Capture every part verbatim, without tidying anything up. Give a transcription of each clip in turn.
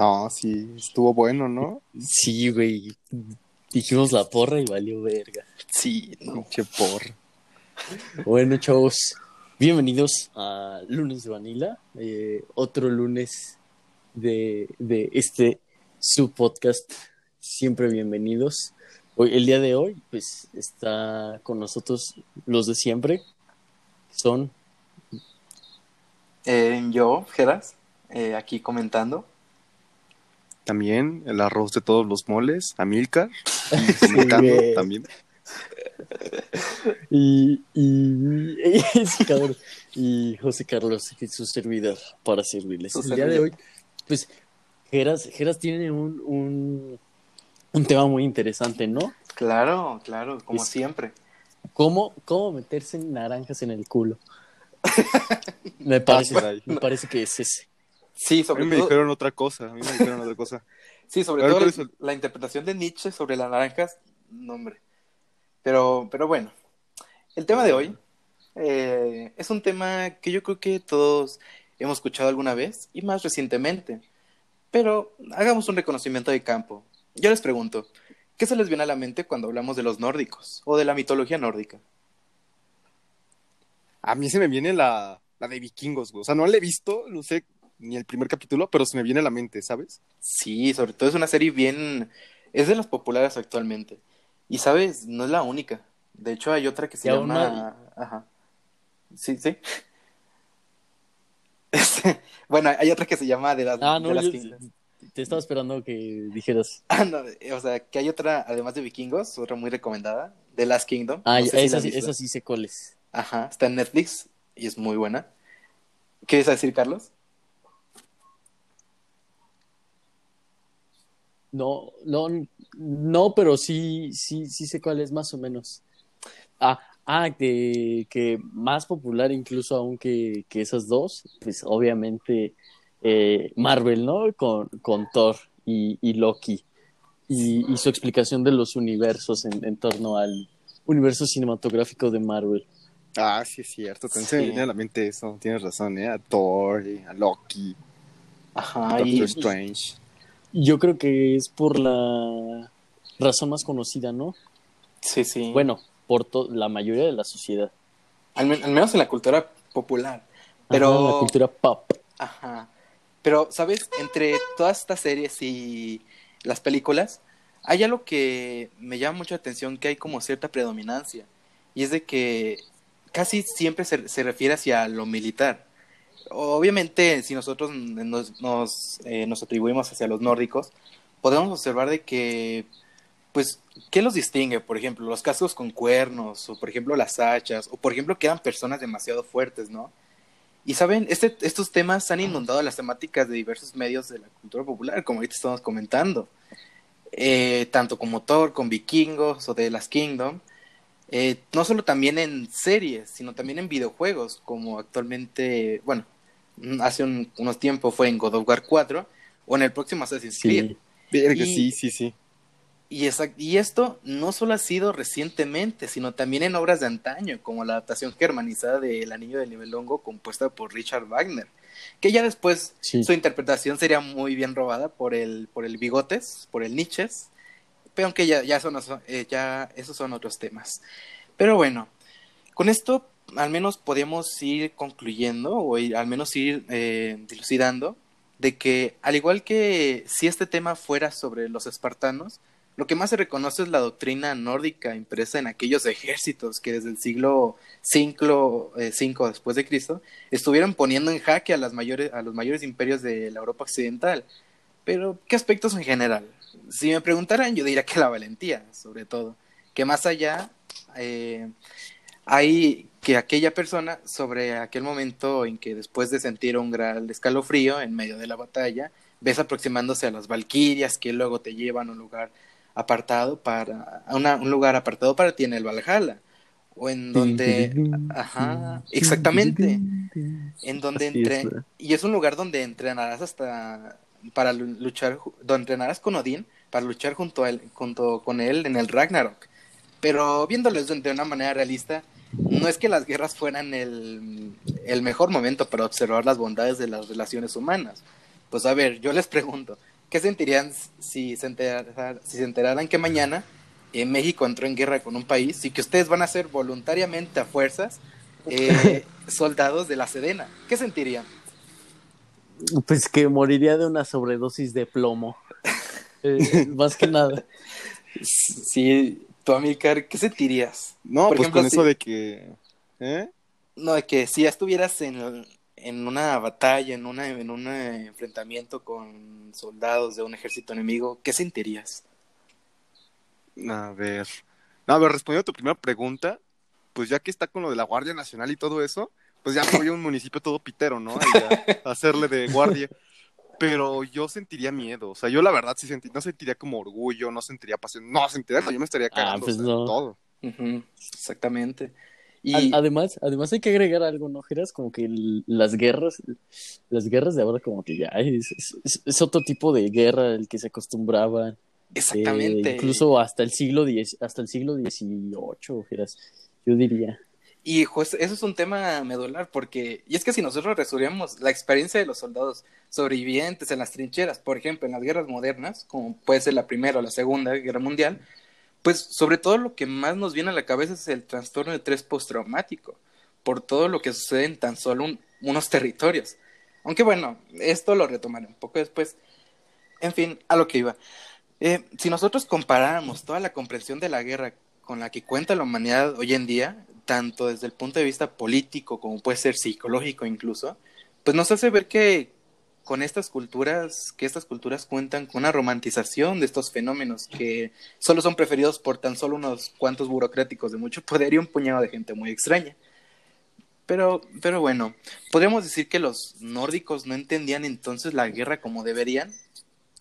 No, sí, estuvo bueno, ¿no? Sí, güey. Dijimos la porra y valió verga. Sí, no, qué porra. Bueno, chavos, bienvenidos a Lunes de Vanilla, eh, otro lunes de, de este su podcast, siempre bienvenidos. Hoy, el día de hoy, pues está con nosotros los de siempre, son... Eh, yo, Jeras, eh, aquí comentando. También el arroz de todos los moles, Amílcar, comentando sí, también. Y, y, y José Carlos, su servidor, para servirles. El día de hoy, pues, Jeras, Jeras tiene un, un, un tema muy interesante, ¿no? Claro, claro, como es, siempre. ¿Cómo, cómo meterse naranjas en el culo? Me parece, ah, bueno, me parece que es ese. Sí, sobre a mí me todo... dijeron otra cosa, a mí me dijeron otra cosa. Sí, sobre todo la, la interpretación de Nietzsche sobre las naranjas, no, hombre. Pero, pero bueno, el tema de hoy eh, es un tema que yo creo que todos hemos escuchado alguna vez y más recientemente. Pero hagamos un reconocimiento de campo. Yo les pregunto, ¿qué se les viene a la mente cuando hablamos de los nórdicos o de la mitología nórdica? A mí se me viene la, la de Vikingos, güey. O sea, no la he visto, no sé, ni el primer capítulo, pero se me viene a la mente, ¿sabes? Sí, sobre todo es una serie bien... es de las populares actualmente. Y, ¿sabes? No es la única. De hecho, hay otra que se llama... Una... Ajá. Sí, sí. Bueno, hay otra que se llama De las, ah, no, de las Kingdoms. Te estaba esperando que dijeras... Ah, no. O sea, que hay otra, además de Vikingos, otra muy recomendada, de las Kingdoms. Ah, no sé esa, si sí, esa sí se coles. Ajá. Está en Netflix y es muy buena. ¿Qué ibas a decir, Carlos? No, no, no, pero sí, sí, sí sé cuál es más o menos. Ah, ah, de, que más popular incluso aún que, que esas dos, pues obviamente eh, Marvel, ¿no? Con, con Thor y, y Loki y, y su explicación de los universos en, en torno al universo cinematográfico de Marvel. Ah, sí es cierto, también sí. Se me viene a la mente eso, tienes razón, ¿eh? A Thor, a Loki, ajá, a Doctor y... Strange. Yo creo que es por la razón más conocida, ¿no? Sí, sí. Bueno, por to- la mayoría de la sociedad. Al, men- al menos en la cultura popular. Pero... Ajá, en la cultura pop. Ajá. Pero, ¿sabes? Entre todas estas series y las películas, hay algo que me llama mucho la atención, que hay como cierta predominancia. Y es de que casi siempre se, se refiere hacia lo militar. Obviamente, si nosotros nos, nos, eh, nos atribuimos hacia los nórdicos, podemos observar de que, pues, ¿qué los distingue? Por ejemplo, los cascos con cuernos, o por ejemplo, las hachas, o por ejemplo, que eran personas demasiado fuertes, ¿no? Y, ¿saben? Este, estos temas han inundado las temáticas de diversos medios de la cultura popular, como ahorita estamos comentando. Eh, tanto como Thor, con Vikingos, o de las Kingdom. Eh, no solo también en series, sino también en videojuegos, como actualmente, bueno, hace un, unos tiempos fue en God of War cuatro, o en el próximo Assassin's Creed. Sí, sí, sí, sí. Y, esa, y esto no solo ha sido recientemente, sino también en obras de antaño, como la adaptación germanizada de El Anillo del Nivelongo, compuesta por Richard Wagner, que ya después sí. Su interpretación sería muy bien robada por el, por el Bigotes, por el Nietzsche, pero aunque ya, ya, son, eh, ya esos son otros temas. Pero bueno, con esto al menos podemos ir concluyendo o ir, al menos ir eh, dilucidando de que al igual que si este tema fuera sobre los espartanos, lo que más se reconoce es la doctrina nórdica impresa en aquellos ejércitos que desde el siglo cinco, eh, cinco después de Cristo estuvieron poniendo en jaque a, las mayores, a los mayores imperios de la Europa occidental. Pero, ¿qué aspectos en general? Si me preguntaran, yo diría que la valentía, sobre todo, que más allá eh, hay que aquella persona sobre aquel momento en que después de sentir un gran escalofrío en medio de la batalla, ves aproximándose a las valquirias que luego te llevan a un lugar apartado para a una, un lugar apartado para ti en el Valhalla, o en donde, ajá, exactamente, en donde entre, y es un lugar donde entrenarás hasta para luchar, donde entrenarás con Odín para luchar junto a él, junto con él en el Ragnarok. Pero viéndoles de una manera realista, no es que las guerras fueran el, el mejor momento para observar las bondades de las relaciones humanas. Pues a ver, yo les pregunto, ¿Qué sentirían si se enteraran, si se enteraran que mañana eh, México entró en guerra con un país y que ustedes van a ser voluntariamente a fuerzas eh, soldados de la Sedena? ¿Qué sentirían? Pues que moriría de una sobredosis de plomo. Eh, más que nada. Sí, tú, Amílcar, ¿qué sentirías? No, Por pues ejemplo, con si... eso de que... ¿Eh? No, de que si ya estuvieras en, en una batalla, en, una, en un enfrentamiento con soldados de un ejército enemigo, ¿qué sentirías? A ver... No, a ver, respondiendo a tu primera pregunta, pues ya que está con lo de la Guardia Nacional y todo eso, pues ya soy un municipio todo pitero, ¿no? Y a hacerle de guardia. Pero yo sentiría miedo. O sea, yo la verdad sí sentiría, no sentiría como orgullo, no sentiría pasión. No, sentiría que yo me estaría cagando. Ah, pues no. Todo. Uh-huh. Exactamente. Y... Además, además hay que agregar algo, ¿no, Jeras? Como que el, las guerras, las guerras de ahora como que ya es, es, es otro tipo de guerra el que se acostumbraban. Exactamente. Eh, incluso hasta el siglo diez, hasta el siglo dieciocho, Jeras, yo diría. Y pues, eso es un tema medular, porque... Y es que si nosotros resolvemos la experiencia de los soldados sobrevivientes en las trincheras, por ejemplo, en las guerras modernas, como puede ser la Primera o la Segunda Guerra Mundial, pues sobre todo lo que más nos viene a la cabeza es el trastorno de estrés postraumático, por todo lo que sucede en tan solo un, unos territorios. Aunque bueno, esto lo retomaré un poco después. En fin, a lo que iba. Eh, si nosotros comparáramos toda la comprensión de la guerra con la que cuenta la humanidad hoy en día, tanto desde el punto de vista político como puede ser psicológico incluso, pues nos hace ver que con estas culturas, que estas culturas cuentan con una romantización de estos fenómenos que solo son preferidos por tan solo unos cuantos burocráticos de mucho poder y un puñado de gente muy extraña. Pero, pero bueno, podríamos decir que los nórdicos no entendían entonces la guerra como deberían.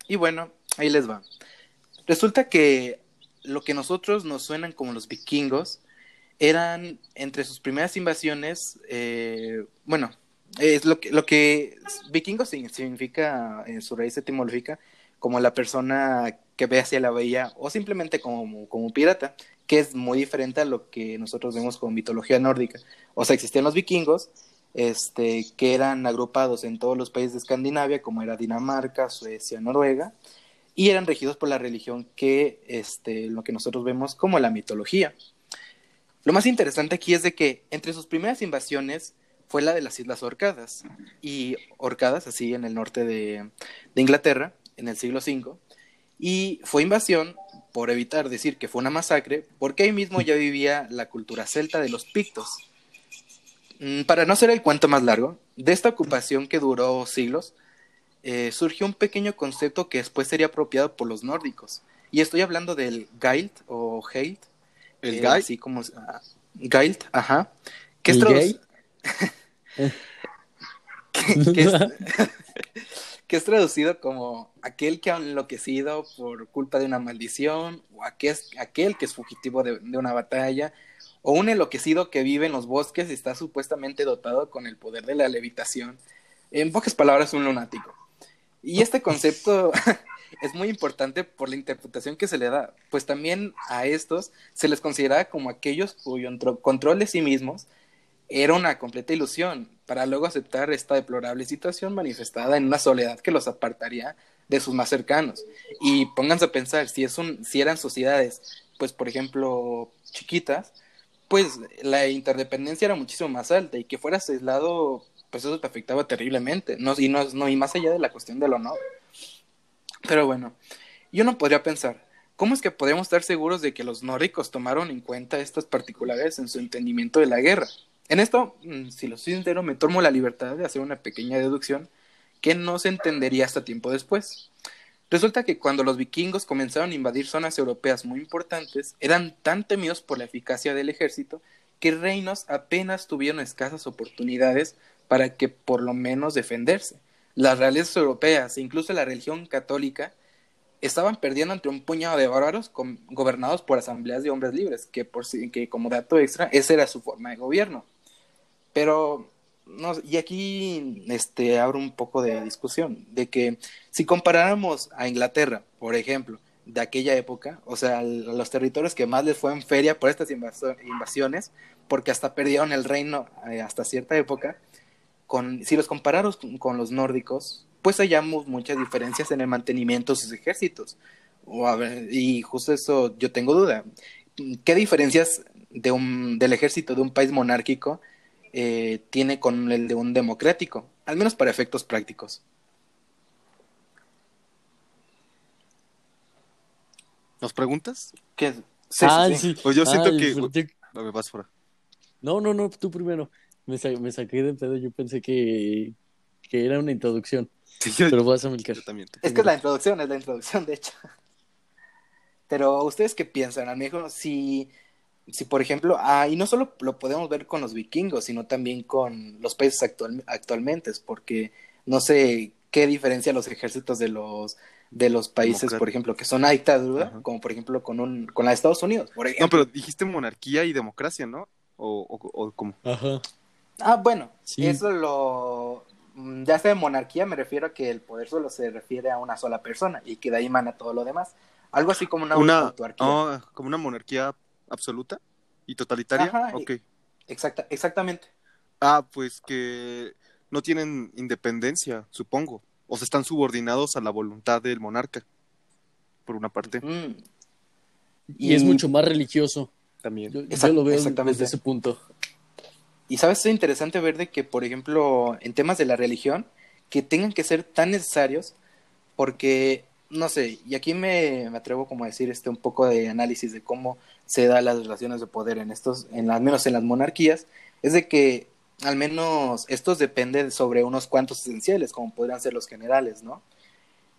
Y bueno, ahí les va. Resulta que lo que nosotros nos suenan como los vikingos eran, entre sus primeras invasiones, eh, bueno, es lo que, lo que vikingo significa en su raíz etimológica como la persona que ve hacia la bahía o simplemente como, como un pirata, que es muy diferente a lo que nosotros vemos como mitología nórdica. O sea, existían los vikingos este, que eran agrupados en todos los países de Escandinavia, como era Dinamarca, Suecia, Noruega, y eran regidos por la religión que este, lo que nosotros vemos como la mitología. Lo más interesante aquí es de que entre sus primeras invasiones fue la de las Islas Orcadas, y Orcadas, así en el norte de, de Inglaterra, en el siglo cinco, y fue invasión, por evitar decir que fue una masacre, porque ahí mismo ya vivía la cultura celta de los Pictos. Para no ser el cuento más largo, de esta ocupación que duró siglos, eh, surgió un pequeño concepto que después sería apropiado por los nórdicos, y estoy hablando del gaeilge o heild, el eh, gaeilge, así como uh, gaeilge, ajá, que es, tradu- que, que, es que es traducido como aquel que ha enloquecido por culpa de una maldición, o aquel, aquel que es fugitivo de, de una batalla, o un enloquecido que vive en los bosques y está supuestamente dotado con el poder de la levitación. En pocas palabras, un lunático. Y este concepto es muy importante por la interpretación que se le da, pues también a estos se les consideraba como aquellos cuyo entro- control de sí mismos era una completa ilusión, para luego aceptar esta deplorable situación manifestada en una soledad que los apartaría de sus más cercanos. Y pónganse a pensar, si, es un, si eran sociedades, pues por ejemplo, chiquitas, pues la interdependencia era muchísimo más alta, y que fueras aislado, pues eso te afectaba terriblemente, no, y, no, no, y más allá de la cuestión del honor. Pero bueno, yo no podría pensar, ¿cómo es que podemos estar seguros de que los nórdicos tomaron en cuenta estas particularidades en su entendimiento de la guerra? En esto, si lo soy sincero, me tomo la libertad de hacer una pequeña deducción que no se entendería hasta tiempo después. Resulta que cuando los vikingos comenzaron a invadir zonas europeas muy importantes, eran tan temidos por la eficacia del ejército que reinos apenas tuvieron escasas oportunidades para que por lo menos defenderse. Las realezas europeas e incluso la religión católica estaban perdiendo ante un puñado de bárbaros go- gobernados por asambleas de hombres libres, que, por, que como dato extra, esa era su forma de gobierno. Pero, no, y aquí este, abro un poco de discusión, de que si comparáramos a Inglaterra, por ejemplo, de aquella época, o sea, los territorios que más les fue en feria por estas invas- invasiones, porque hasta perdieron el reino eh, hasta cierta época, con, si los comparamos con, con los nórdicos, pues hallamos muchas diferencias en el mantenimiento de sus ejércitos. O a ver, y justo eso yo tengo duda. ¿Qué diferencias de un, del ejército de un país monárquico eh, tiene con el de un democrático? Al menos para efectos prácticos. ¿Nos preguntas? ¿Qué? Sí, ah, sí, sí. sí. Pues yo siento ah, que... Te... No, me vas fuera. No, no, no, tú primero. Me, sa- me saqué de pedo, yo pensé que, que era una introducción. Sí, yo, pero vas a Milcar. Yo también. Es que es la introducción, es la introducción, de hecho. Pero, ¿ustedes qué piensan? A mí, si, si por ejemplo... Ah, y no solo lo podemos ver con los vikingos, sino también con los países actual, actualmente, porque no sé qué diferencia los ejércitos de los... de los países, por ejemplo, que son a dictadura, ajá, como por ejemplo con un con la de Estados Unidos, por ejemplo. No, pero dijiste monarquía y democracia, ¿no? O, o, o ¿cómo? Ajá. Ah, bueno, sí. Eso lo... Ya sea de monarquía me refiero a que el poder solo se refiere a una sola persona y que de ahí mana todo lo demás. Algo así como una... una autarquía. Oh, como una monarquía absoluta y totalitaria. Ajá, ok. Exacta, exactamente. Ah, pues que no tienen independencia, supongo. O sea, están subordinados a la voluntad del monarca, por una parte. Mm. Y, y es mucho más religioso. También. Yo, exact- yo lo veo desde ese punto. Y, ¿sabes? Es interesante ver de que, por ejemplo, en temas de la religión, que tengan que ser tan necesarios, porque, no sé, y aquí me, me atrevo como a decir este un poco de análisis de cómo se dan las relaciones de poder en estos, en, al menos en las monarquías, es de que, al menos estos dependen sobre unos cuantos esenciales, como podrían ser los generales, ¿no?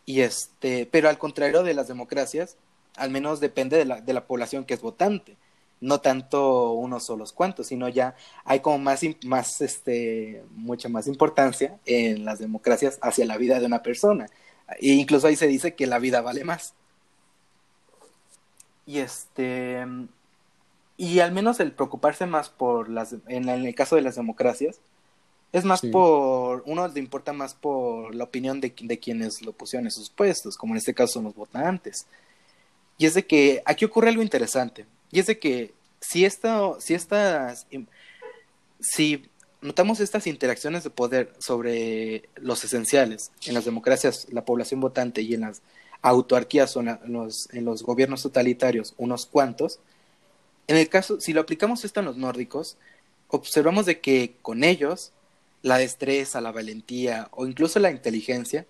Y este, pero al contrario de las democracias, al menos depende de la, de la población que es votante, no tanto unos solos cuantos, sino ya hay como más, más este, mucha más importancia en las democracias hacia la vida de una persona. E incluso ahí se dice que la vida vale más. Y este... Y al menos el preocuparse más por las, en el caso de las democracias, es más sí. por, uno le importa más por la opinión de, de quienes lo pusieron en sus puestos, como en este caso son los votantes. Y es de que, aquí ocurre algo interesante, y es de que si esta, si estas, si notamos estas interacciones de poder sobre los esenciales, en las democracias, la población votante, y en las autarquías o en, la, en, los, en los gobiernos totalitarios, unos cuantos. En el caso, si lo aplicamos esto en los nórdicos, observamos de que con ellos, la destreza, la valentía o incluso la inteligencia,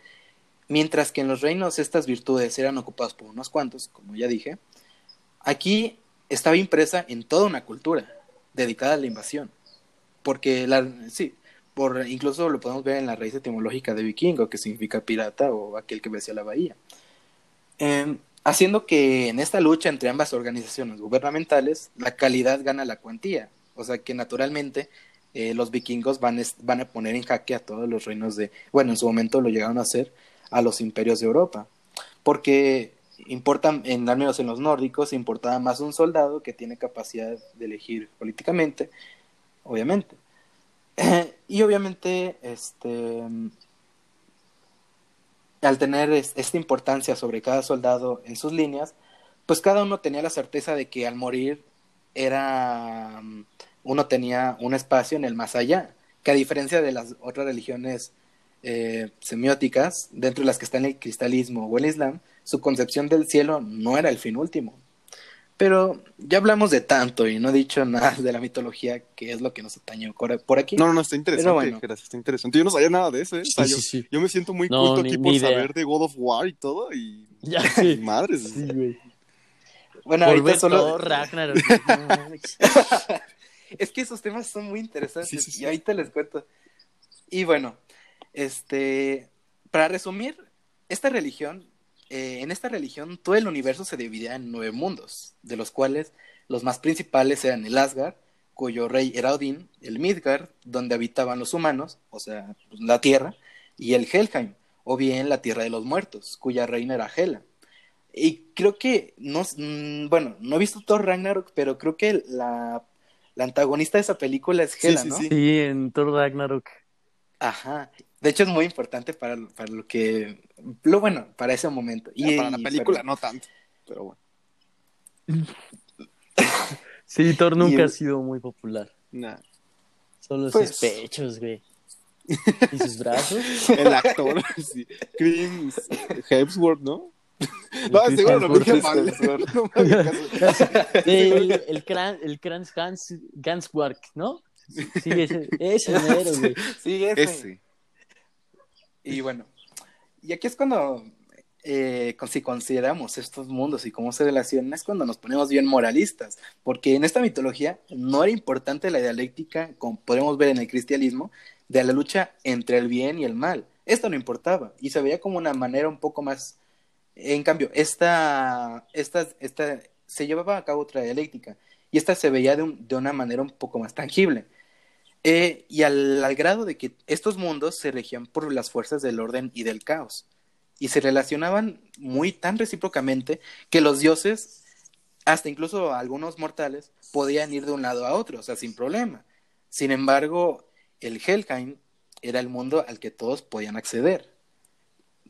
mientras que en los reinos estas virtudes eran ocupadas por unos cuantos, como ya dije, aquí estaba impresa en toda una cultura dedicada a la invasión. Porque, la, sí, por, incluso lo podemos ver en la raíz etimológica de vikingo, que significa pirata o aquel que veía la bahía. Eh, haciendo que en esta lucha entre ambas organizaciones gubernamentales, la calidad gana la cuantía, o sea que naturalmente eh, los vikingos van, es, van a poner en jaque a todos los reinos de, bueno, en su momento lo llegaron a hacer a los imperios de Europa, porque importan, en, al menos en los nórdicos, importaba más un soldado que tiene capacidad de elegir políticamente, obviamente, y obviamente este... al tener es, esta importancia sobre cada soldado en sus líneas, pues cada uno tenía la certeza de que al morir era uno tenía un espacio en el más allá, que a diferencia de las otras religiones eh, semióticas, dentro de las que están el cristianismo o el islam, su concepción del cielo no era el fin último. Pero ya hablamos de tanto y no he dicho nada de la mitología, que es lo que nos atañó por aquí. No, no, no, está interesante, bueno. Gracias, está interesante. Yo no sabía nada de eso, ¿eh? O sea, sí, sí, sí. Yo, yo me siento muy no, culto ni, aquí por idea. Saber de God of War y todo, y... Ya, sí. Madres. Sí, güey. Bueno, por ahorita solo... Thor Ragnarok. Es que esos temas son muy interesantes, sí, sí, sí. Y ahorita les cuento. Y bueno, este... Para resumir, esta religión... Eh, en esta religión, todo el universo se dividía en nueve mundos, de los cuales los más principales eran el Asgard, cuyo rey era Odín, el Midgard, donde habitaban los humanos, o sea, la Tierra, y el Helheim, o bien la Tierra de los Muertos, cuya reina era Hela. Y creo que, no, mmm, bueno, no he visto Thor Ragnarok, pero creo que la, la antagonista de esa película es Hela, sí, sí, ¿no? Sí, sí, en Thor Ragnarok. Ajá. De hecho, es muy importante para, para lo que... Lo bueno, para ese momento. Y, para la película pero, no tanto, pero bueno. Sí, Thor nunca y, ha sido muy popular. Nah. Son los pues, pechos, güey. ¿Y sus brazos? El actor, sí. Crims Hemsworth, ¿no? No, el seguro lo dije mal. No me hagas caso. El, el Kran, el Kran Gans, Ganswark, ¿no? Sí, ese, ese mero, güey. Sí, ese. ese. Y bueno, y aquí es cuando, eh, si consideramos estos mundos y cómo se relacionan, es cuando nos ponemos bien moralistas, porque en esta mitología no era importante la dialéctica, como podemos ver en el cristianismo, de la lucha entre el bien y el mal. Esto no importaba, y se veía como una manera un poco más... En cambio, esta, esta, esta se llevaba a cabo otra dialéctica, y esta se veía de, un, de una manera un poco más tangible. Eh, y al, al grado de que estos mundos se regían por las fuerzas del orden y del caos, y se relacionaban muy tan recíprocamente que los dioses, hasta incluso algunos mortales, podían ir de un lado a otro, o sea, sin problema. Sin embargo, el Helheim era el mundo al que todos podían acceder,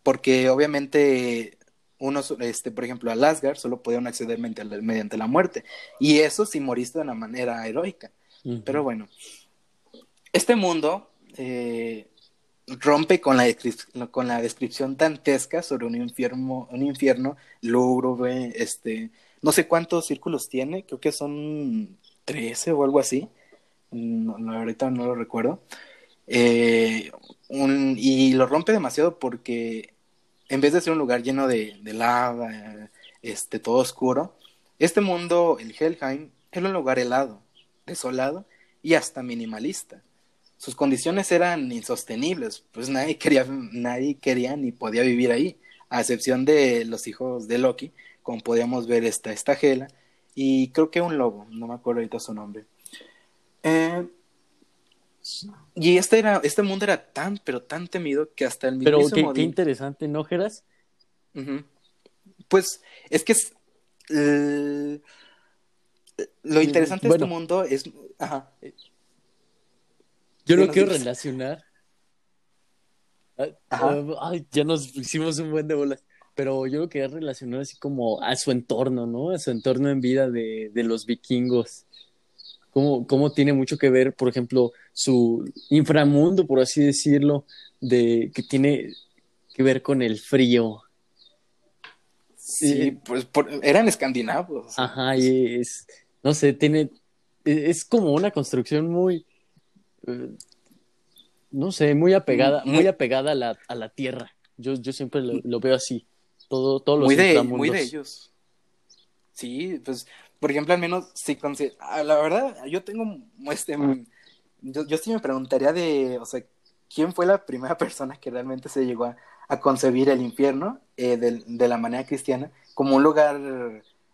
porque obviamente... Unos, este, por ejemplo, al Asgard solo podían acceder mediante la muerte. Y eso sí moriste de una manera heroica. Uh-huh. Pero bueno, este mundo eh, rompe con la, descrip- con la descripción dantesca sobre un infierno, un infierno lúgubre, este, no sé cuántos círculos tiene, creo que son trece o algo así. No, no, ahorita no lo recuerdo. Eh, un, y lo rompe demasiado porque... En vez de ser un lugar lleno de, de lava, este, todo oscuro, este mundo, el Helheim, era un lugar helado, desolado y hasta minimalista. Sus condiciones eran insostenibles, pues nadie quería, nadie quería ni podía vivir ahí, a excepción de los hijos de Loki, como podíamos ver esta, esta Hela, y creo que un lobo, no me acuerdo ahorita su nombre. Eh... Y este era, este mundo era tan, pero tan temido que hasta el mismo Odín... Pero qué, qué interesante, ¿no, Jeras? Uh-huh. Pues es que es, eh, lo interesante bueno, de este mundo es... Ajá. Yo lo quiero dices? relacionar. Ajá. Ay, ya nos hicimos un buen de bolas. Pero yo lo quería relacionar así como a su entorno, ¿no? A su entorno en vida de, de los vikingos. Cómo, cómo tiene mucho que ver, por ejemplo, su inframundo, por así decirlo, de que tiene que ver con el frío. Sí, eh, pues por, eran escandinavos. Ajá, y es, no sé, tiene, es como una construcción muy, eh, no sé, muy apegada, muy, muy apegada a la, a la tierra. Yo, yo siempre lo, lo veo así. Todo, todos los muy de, inframundos. Muy de ellos. Sí, pues. Por ejemplo, al menos, si consider- la verdad, yo tengo, este, yo, yo sí me preguntaría de, o sea, ¿quién fue la primera persona que realmente se llegó a, a concebir el infierno eh, de, de la manera cristiana como un lugar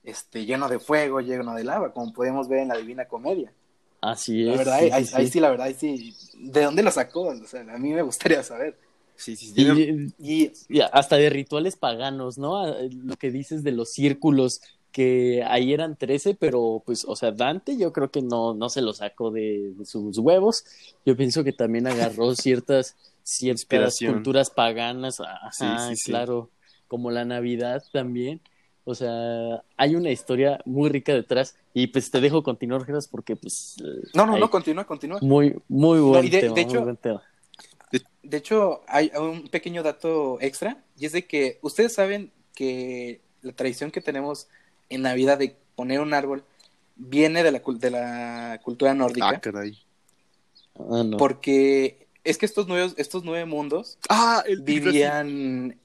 este, lleno de fuego, lleno de lava, como podemos ver en la Divina Comedia? Así es. La verdad, sí, ahí, sí. ahí sí, la verdad, ahí sí. ¿De dónde lo sacó? O sea, a mí me gustaría saber. Sí, sí, sí. Y, y, y hasta de rituales paganos, ¿no? Lo que dices de los círculos... que ahí eran trece, pero pues, o sea, Dante yo creo que no, no se lo sacó de, de sus huevos. Yo pienso que también agarró ciertas, ciertas culturas paganas, ajá, sí, sí, claro, sí. Como la Navidad también. O sea, hay una historia muy rica detrás y pues te dejo continuar, Jeras, porque pues... No, no, no, continúa, continúa. Muy, muy buen no, de, tema, de hecho, muy buen tema. De, de hecho, hay un pequeño dato extra y es de que ustedes saben que la tradición que tenemos... en Navidad de poner un árbol viene de la, de la cultura nórdica. Ah, caray. Ah, no. Porque es que estos nuevos, estos nueve mundos ah, el vivían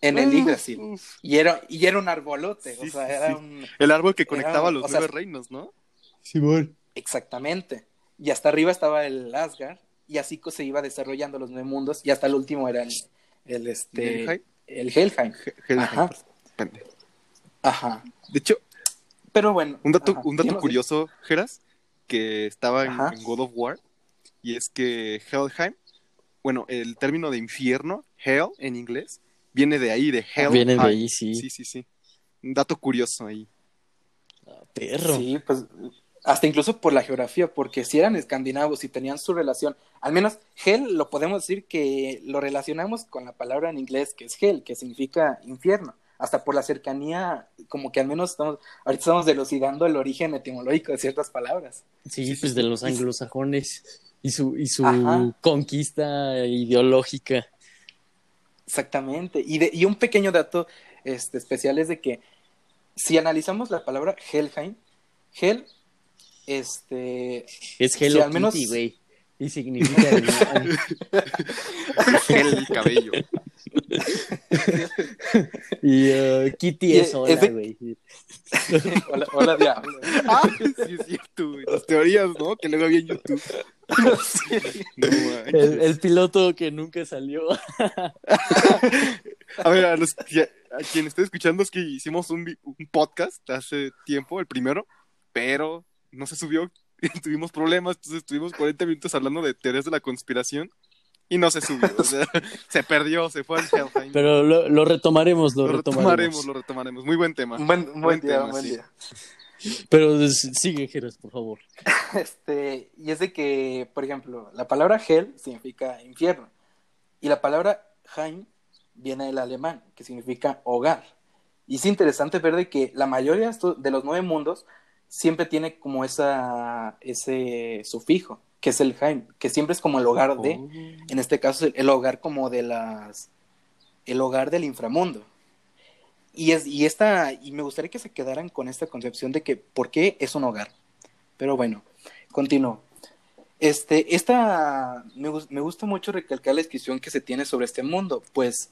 en el Yggdrasil. Uh, y era, y era un arbolote. Sí, o sea, sí, era sí. un. El árbol que conectaba un, los nueve sea, reinos, ¿no? Sí, bueno. Exactamente. Y hasta arriba estaba el Asgard. Y así se iba desarrollando los nueve mundos. Y hasta el último era el, el este. ¿Helheim? El Helheim. Helheim. Ajá. Pendejo. Ajá. De hecho, pero bueno, un dato, ajá, un dato curioso, Jeras, que estaba en, en God of War, y es que Helheim, bueno, el término de infierno, Hell en inglés, viene de ahí, de Hell. Viene de ahí, sí. Sí, sí, sí. Un dato curioso ahí. Ah, perro. Sí, pues, hasta incluso por la geografía, porque si eran escandinavos y tenían su relación, al menos Hell lo podemos decir que lo relacionamos con la palabra en inglés que es Hell, que significa infierno. Hasta por la cercanía, como que al menos estamos, ahorita estamos delucidando el origen etimológico de ciertas palabras. Sí, pues de los anglosajones. y su, y su conquista ideológica. Exactamente. Y, de, y un pequeño dato este, especial es de que si analizamos la palabra Helheim, Hel este, es Hello si menos... Kitty, güey. Y significa el, el cabello. Y uh, Kitty es hola, güey. De... Hola, hola, diablo. Ah, sí es cierto, güey. Las teorías, ¿no? Que luego había en YouTube. Sí. No, el, el piloto que nunca salió. A ver, a, los, a quien esté escuchando es que hicimos un, un podcast hace tiempo, el primero, pero no se subió. Tuvimos problemas, entonces estuvimos cuarenta minutos hablando de teorías de la conspiración y no se subió, o sea, se perdió, se fue al Helheim. Pero lo, lo retomaremos, lo, lo retomaremos. retomaremos. Lo retomaremos, muy buen tema. Buen, buen, buen día, tema, buen sí. día. Pero sigue, Jeras, por favor. Este, y es de que, por ejemplo, la palabra Hel significa infierno y la palabra Heim viene del alemán, que significa hogar. Y es interesante ver de que la mayoría de los nueve mundos siempre tiene como esa ese sufijo, que es el Heim, que siempre es como el hogar de, oh. en este caso, el hogar como de las, el hogar del inframundo. Y, es, y, esta, y me gustaría que se quedaran con esta concepción de que por qué es un hogar. Pero bueno, continúo. Este, esta, me, me gusta mucho recalcar la descripción que se tiene sobre este mundo, pues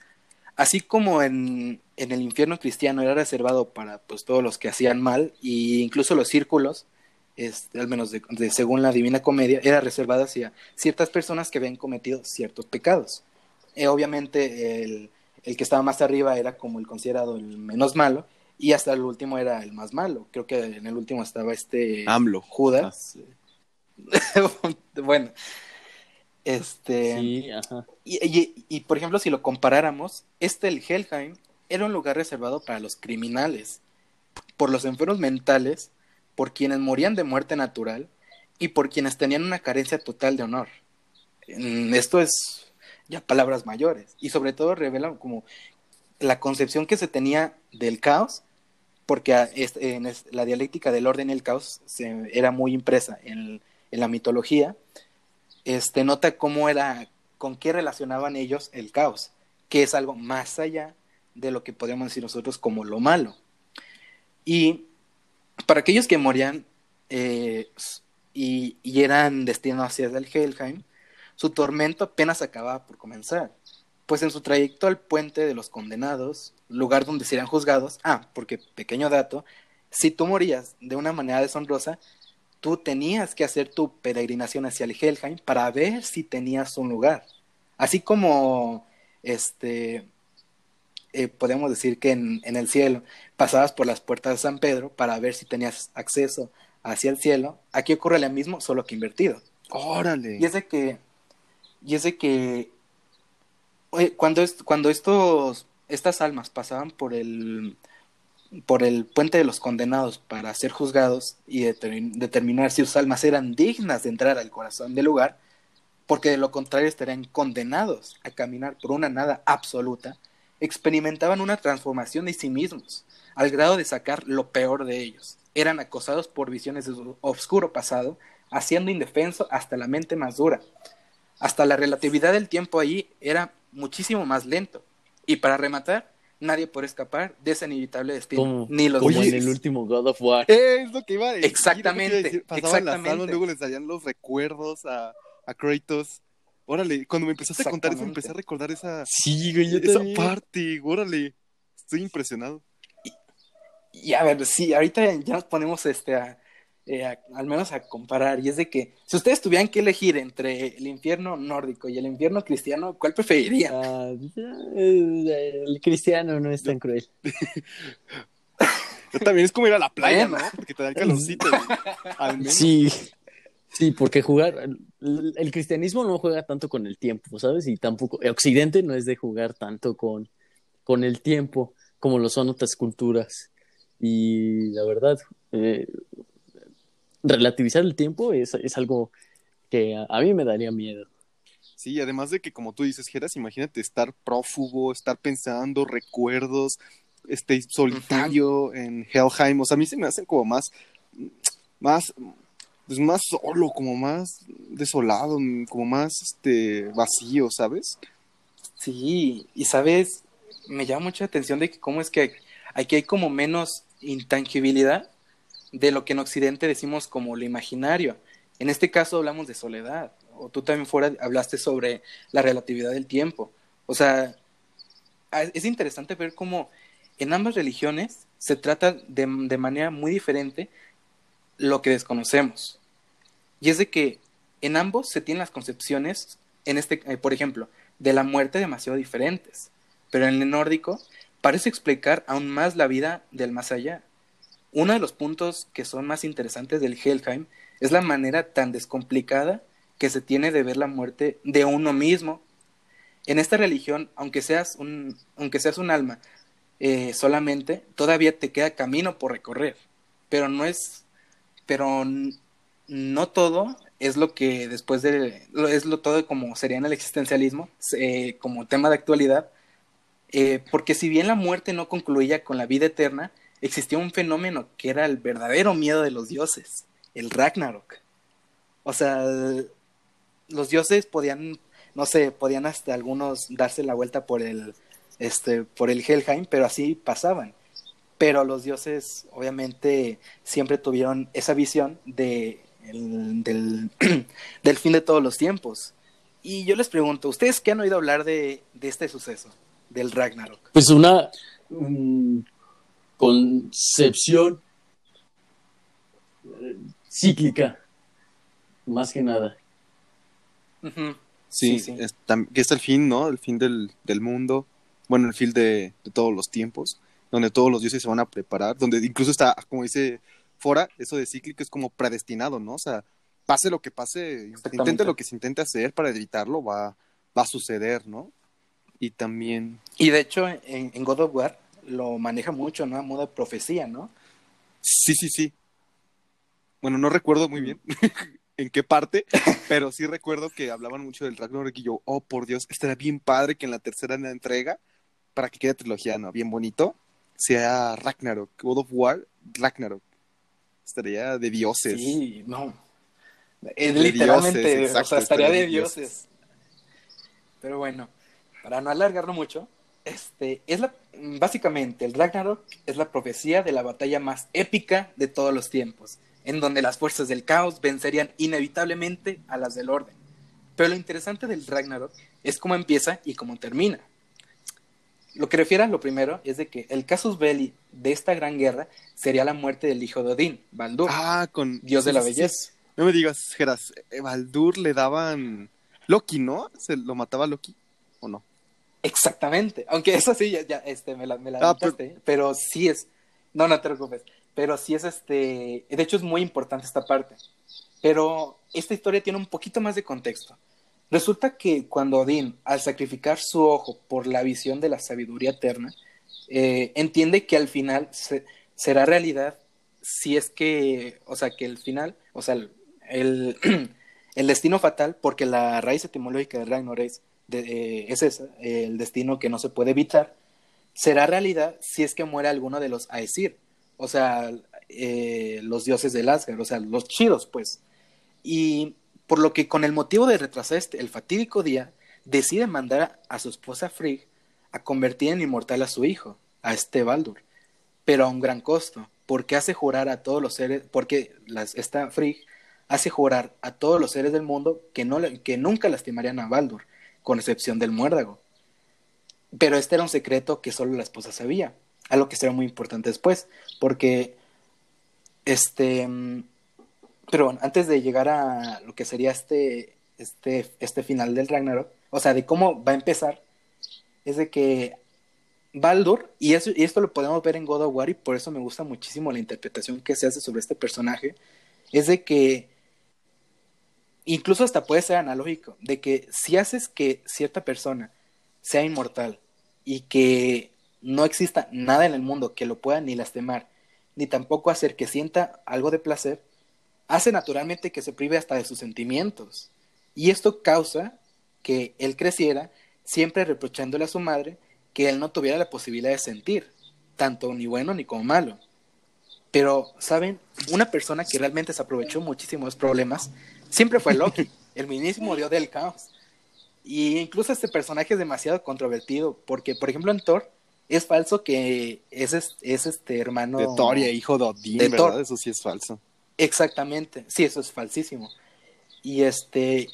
así como en, en el infierno cristiano era reservado para pues todos los que hacían mal, e incluso los círculos, este, al menos de, de, según la Divina Comedia, era reservado hacia ciertas personas que habían cometido ciertos pecados. Eh, obviamente el, el que estaba más arriba era como el considerado el menos malo, y hasta el último era el más malo. Creo que en el último estaba este... AMLO. Judas. Ah. Bueno... Este, sí, ajá. Y, y, y por ejemplo, si lo comparáramos, este el Helheim era un lugar reservado para los criminales, por los enfermos mentales, por quienes morían de muerte natural y por quienes tenían una carencia total de honor. Esto es ya palabras mayores y sobre todo revela como la concepción que se tenía del caos, porque en la dialéctica del orden y el caos se, era muy impresa en, en la mitología. Este, nota cómo era, con qué relacionaban ellos el caos, que es algo más allá de lo que podríamos decir nosotros como lo malo. Y para aquellos que morían eh, y, y eran destinados hacia el Helheim, su tormento apenas acababa por comenzar, pues en su trayecto al puente de los condenados, lugar donde serían juzgados, ah, porque pequeño dato, si tú morías de una manera deshonrosa, tú tenías que hacer tu peregrinación hacia el Helheim para ver si tenías un lugar. Así como, este, eh, podemos decir que en, en el cielo pasabas por las puertas de San Pedro para ver si tenías acceso hacia el cielo. Aquí ocurre lo mismo, solo que invertido. ¡Órale! Y es de que, y es de que oye, cuando, es, cuando estos, estas almas pasaban por el... por el puente de los condenados para ser juzgados y determin- determinar si sus almas eran dignas de entrar al corazón del lugar, porque de lo contrario estarían condenados a caminar por una nada absoluta, experimentaban una transformación de sí mismos, al grado de sacar lo peor de ellos. Eran acosados por visiones de su oscuro pasado, haciendo indefenso hasta la mente más dura. Hasta la relatividad del tiempo allí era muchísimo más lento. Y para rematar, nadie puede escapar de ese inevitable destino, ¿Cómo? Ni los Como en el último God of War. Es lo que iba a decir. Exactamente. Iba a decir. Pasaban exactamente. Las manos, luego les salían los recuerdos a, a Kratos. Órale, cuando me empezaste a contar eso, empecé a recordar esa, sí, güey, yo esa parte. Órale, estoy impresionado. Y, y a ver, sí, ahorita ya nos ponemos este a, eh, a, al menos a comparar. Y es de que, si ustedes tuvieran que elegir entre el infierno nórdico y el infierno cristiano, ¿cuál preferirían? Uh, el cristiano no es tan cruel. También es como ir a la playa, ¿no? Porque te da el calorcito. Al menos. Sí, sí, porque jugar... El cristianismo no juega tanto con el tiempo, ¿sabes? Y tampoco... Occidente no es de jugar tanto con, con el tiempo como lo son otras culturas. Y la verdad... Eh, relativizar el tiempo es, es algo que a, a mí me daría miedo. Sí, además de que, como tú dices, Jeras, imagínate estar prófugo, estar pensando recuerdos, este, solitario uh-huh. en Helheim. O sea, a mí se me hacen como más, más pues más solo, como más desolado, como más este vacío, ¿sabes? Sí, y sabes, me llama mucho la atención de que cómo es que aquí hay como menos intangibilidad de lo que en Occidente decimos como lo imaginario. En este caso hablamos de soledad, o tú también fuera hablaste sobre la relatividad del tiempo. O sea, es interesante ver cómo en ambas religiones se trata de, de manera muy diferente lo que desconocemos. Y es de que en ambos se tienen las concepciones, en este, eh, por ejemplo, de la muerte demasiado diferentes. Pero en el nórdico parece explicar aún más la vida del más allá. Uno de los puntos que son más interesantes del Helheim es la manera tan descomplicada que se tiene de ver la muerte de uno mismo. En esta religión, aunque seas un, aunque seas un alma eh, solamente, todavía te queda camino por recorrer. Pero no es, pero no todo es lo que después de, es lo todo como sería en el existencialismo, eh, como tema de actualidad. Eh, porque si bien la muerte no concluía con la vida eterna, existía un fenómeno que era el verdadero miedo de los dioses, el Ragnarok. O sea, los dioses podían, no sé, podían hasta algunos darse la vuelta por el, este, por el Helheim, pero así pasaban. Pero los dioses, obviamente, siempre tuvieron esa visión de, el, del, del fin de todos los tiempos. Y yo les pregunto, ¿ustedes qué han oído hablar de, de este suceso, del Ragnarok? Pues una um, concepción cíclica, más que nada. Uh-huh. Sí, sí, sí. Es, que es el fin, ¿no? El fin del, del mundo, bueno, el fin de, de todos los tiempos, donde todos los dioses se van a preparar, donde incluso está, como dice Fora, eso de cíclico es como predestinado, ¿no? O sea, pase lo que pase, intente lo que se intente hacer para evitarlo, va, va a suceder, ¿no? Y también... Y de hecho, en, en God of War lo maneja mucho, ¿no? A modo de profecía, ¿no? Sí, sí, sí. Bueno, no recuerdo muy bien en qué parte, pero sí recuerdo que hablaban mucho del Ragnarok y yo, oh, por Dios, estaría bien padre que en la tercera entrega, para que quede trilogía, ¿no? Bien bonito, sea Ragnarok, God of War, Ragnarok. Estaría de dioses. Sí, no. Es, de literalmente, dioses, exacto, o sea, estaría, estaría de dioses. dioses. Pero bueno, para no alargarlo mucho, este, es la, básicamente el Ragnarok es la profecía de la batalla más épica de todos los tiempos, en donde las fuerzas del caos vencerían inevitablemente a las del orden. Pero lo interesante del Ragnarok es cómo empieza y cómo termina. Lo que refiere a lo primero es de que el casus belli de esta gran guerra sería la muerte del hijo de Odín, Baldur, ah, con... dios de la belleza. No me digas, Jeras, Baldur le daban... Loki, ¿no? ¿Se lo mataba Loki o no? Exactamente, aunque eso sí, ya, ya este, me la me la ah, mataste, pero... pero sí es... No, no te preocupes. Pero sí es este... De hecho, es muy importante esta parte. Pero esta historia tiene un poquito más de contexto. Resulta que cuando Odín, al sacrificar su ojo por la visión de la sabiduría eterna, eh, entiende que al final se, será realidad si es que... O sea, que el final... O sea, el, el, el destino fatal, porque la raíz etimológica de Ragnarok es, de, eh, es esa, eh, el destino que no se puede evitar, será realidad si es que muere alguno de los Aesir. O sea, eh, los dioses del Asgard, o sea, los chidos, pues. Y por lo que con el motivo de retrasar este, el fatídico día, decide mandar a, a su esposa Frigg a convertir en inmortal a su hijo, a este Baldur, pero a un gran costo, porque hace jurar a todos los seres, porque las, esta Frigg hace jurar a todos los seres del mundo que, no, que nunca lastimarían a Baldur, con excepción del muérdago. Pero este era un secreto que solo la esposa sabía. Algo que será muy importante después, porque, este, pero bueno, antes de llegar a lo que sería este, este, este final del Ragnarok, o sea, de cómo va a empezar, es de que Baldur, y, eso, y esto lo podemos ver en God of War, y por eso me gusta muchísimo la interpretación que se hace sobre este personaje, es de que, incluso hasta puede ser analógico, de que si haces que cierta persona sea inmortal, y que no exista nada en el mundo que lo pueda ni lastimar, ni tampoco hacer que sienta algo de placer, hace naturalmente que se prive hasta de sus sentimientos. Y esto causa que él creciera siempre reprochándole a su madre que él no tuviera la posibilidad de sentir, tanto ni bueno ni como malo. Pero, ¿saben? Una persona que realmente se aprovechó muchísimos problemas siempre fue Loki, el mismísimo dios del caos. Y incluso este personaje es demasiado controvertido, porque, por ejemplo, en Thor, es falso que es, es este hermano... de Thor y hijo de Odín, de ¿verdad? Thor. Eso sí es falso. Exactamente, sí, eso es falsísimo. Y este...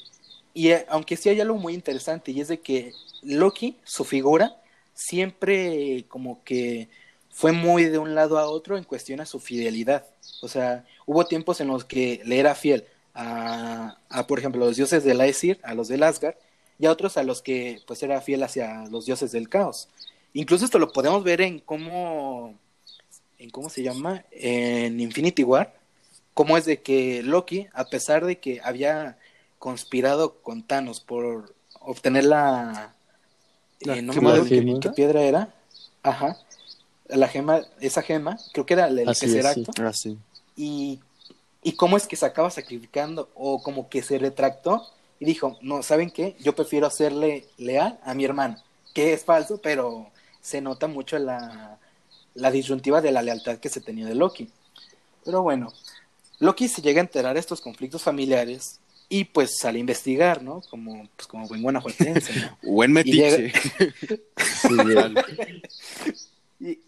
y aunque sí hay algo muy interesante, y es de que Loki, su figura, siempre como que fue muy de un lado a otro en cuestión a su fidelidad. O sea, hubo tiempos en los que le era fiel a, a por ejemplo, los dioses del Aesir, a los del Asgard, y a otros a los que pues era fiel hacia los dioses del caos. Incluso esto lo podemos ver en cómo, en cómo se llama, en Infinity War, cómo es de que Loki, a pesar de que había conspirado con Thanos por obtener la, la eh, no me acuerdo qué, qué piedra era, ajá, la gema, esa gema, creo que era el Tesseracto, sí. y, y cómo es que se acaba sacrificando, o como que se retractó y dijo, no, ¿saben qué? Yo prefiero serle leal a mi hermano. Que es falso, pero se nota mucho la, la disyuntiva de la lealtad que se tenía de Loki. Pero bueno, Loki se llega a enterar de estos conflictos familiares y pues sale a investigar, ¿no? Como, pues, como buen guanajuatense, ¿no? Buen metiche. Y llega... y,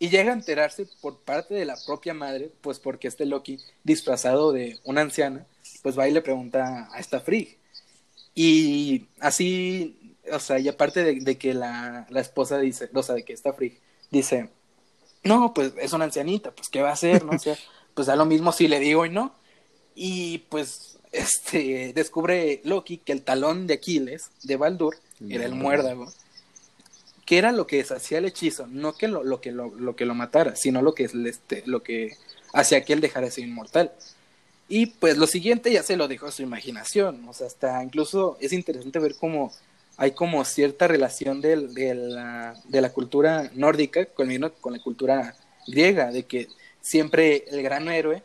y llega a enterarse por parte de la propia madre, pues porque este Loki, disfrazado de una anciana, pues va y le pregunta a esta Frigg. Y así... o sea, y aparte de, de que la, la esposa dice, o sea, de que esta Frigg dice, no, pues es una ancianita, pues ¿qué va a hacer? ¿No? O sea, pues da lo mismo si le digo y no. Y pues este descubre Loki que el talón de Aquiles de Baldur no. era el muérdago, que era lo que deshacía el hechizo, no que lo, lo que lo, lo que lo matara, sino lo que este, lo que hacía que él dejara de ser inmortal. Y pues lo siguiente ya se lo dejó a su imaginación. O sea, hasta incluso es interesante ver cómo hay como cierta relación de, de, la, de la cultura nórdica con, con la cultura griega, de que siempre el gran héroe,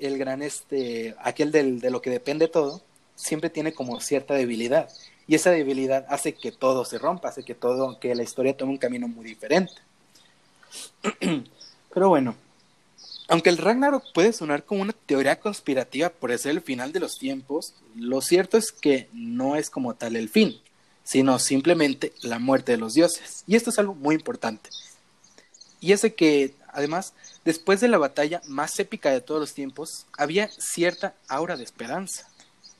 el gran este, aquel del, de lo que depende todo, siempre tiene como cierta debilidad, y esa debilidad hace que todo se rompa, hace que todo, que la historia tome un camino muy diferente. Pero bueno, aunque el Ragnarok puede sonar como una teoría conspirativa por ser el final de los tiempos, lo cierto es que no es como tal el fin, sino simplemente la muerte de los dioses. Y esto es algo muy importante. Y es de que, además, después de la batalla más épica de todos los tiempos, había cierta aura de esperanza,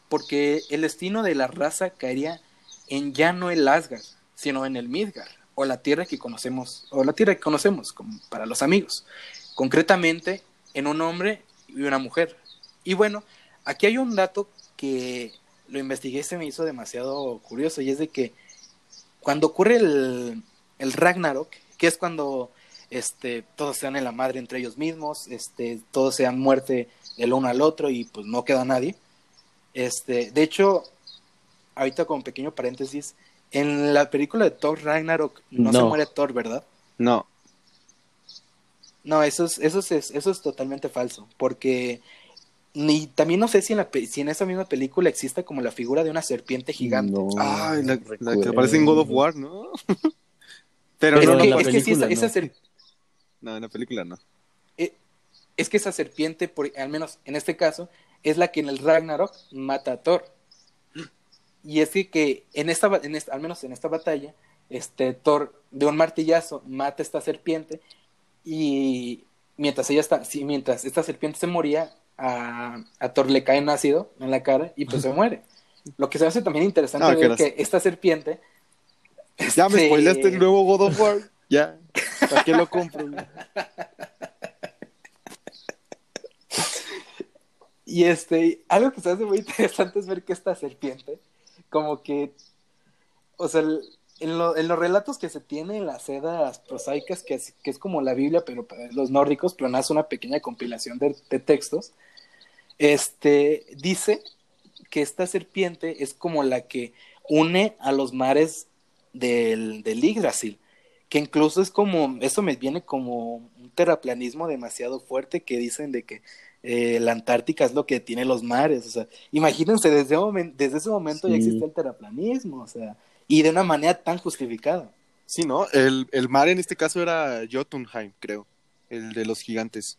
porque el destino de la raza caería en ya no el Asgard, sino en el Midgard, o la tierra que conocemos, o la tierra que conocemos como para los amigos, concretamente en un hombre y una mujer. Y bueno, aquí hay un dato que... lo investigué y se me hizo demasiado curioso, y es de que cuando ocurre el, el Ragnarok, que es cuando este, todos se dan en la madre entre ellos mismos, este, todos se dan muerte del uno al otro y pues no queda nadie. Este, de hecho, ahorita como pequeño paréntesis, en la película de Thor Ragnarok no, no. se muere Thor, ¿verdad? No. No, eso es, eso es, eso es totalmente falso, porque... ni también no sé si en, la, si en esa misma película exista como la figura de una serpiente gigante. No, ah, la, la que aparece en God of War, ¿no? Pero es no, que, no, es que sí, esa, no. Esa ser... no, en la película no. Es, es que esa serpiente, por, al menos en este caso, es la que en el Ragnarok mata a Thor. Y es que, que en esta, en esta, al menos en esta batalla, este Thor de un martillazo mata a esta serpiente, y mientras ella está, sí, mientras esta serpiente se moría, A, a Thor le cae un ácido en la cara y pues se muere. Lo que se hace también interesante ah, es que, las... que esta serpiente... Ya este... me spoileaste el nuevo God of War. Ya, ¿para qué lo compro? Y este, algo que se hace muy interesante es ver que esta serpiente, como que... o sea, en, lo, en los relatos que se tiene en las Eddas prosaicas, que es, que es como la Biblia, pero para los nórdicos, pero nada, es una pequeña compilación de, de textos. Este, dice que esta serpiente es como la que une a los mares del, del Yggdrasil, que incluso es como, eso me viene como un terraplanismo demasiado fuerte, que dicen de que eh, la Antártica es lo que tiene los mares. O sea, imagínense, desde, momen, desde ese momento sí. Ya existe el terraplanismo, o sea, y de una manera tan justificada. Sí, ¿no? El, el mar en este caso era Jotunheim, creo, el de los gigantes.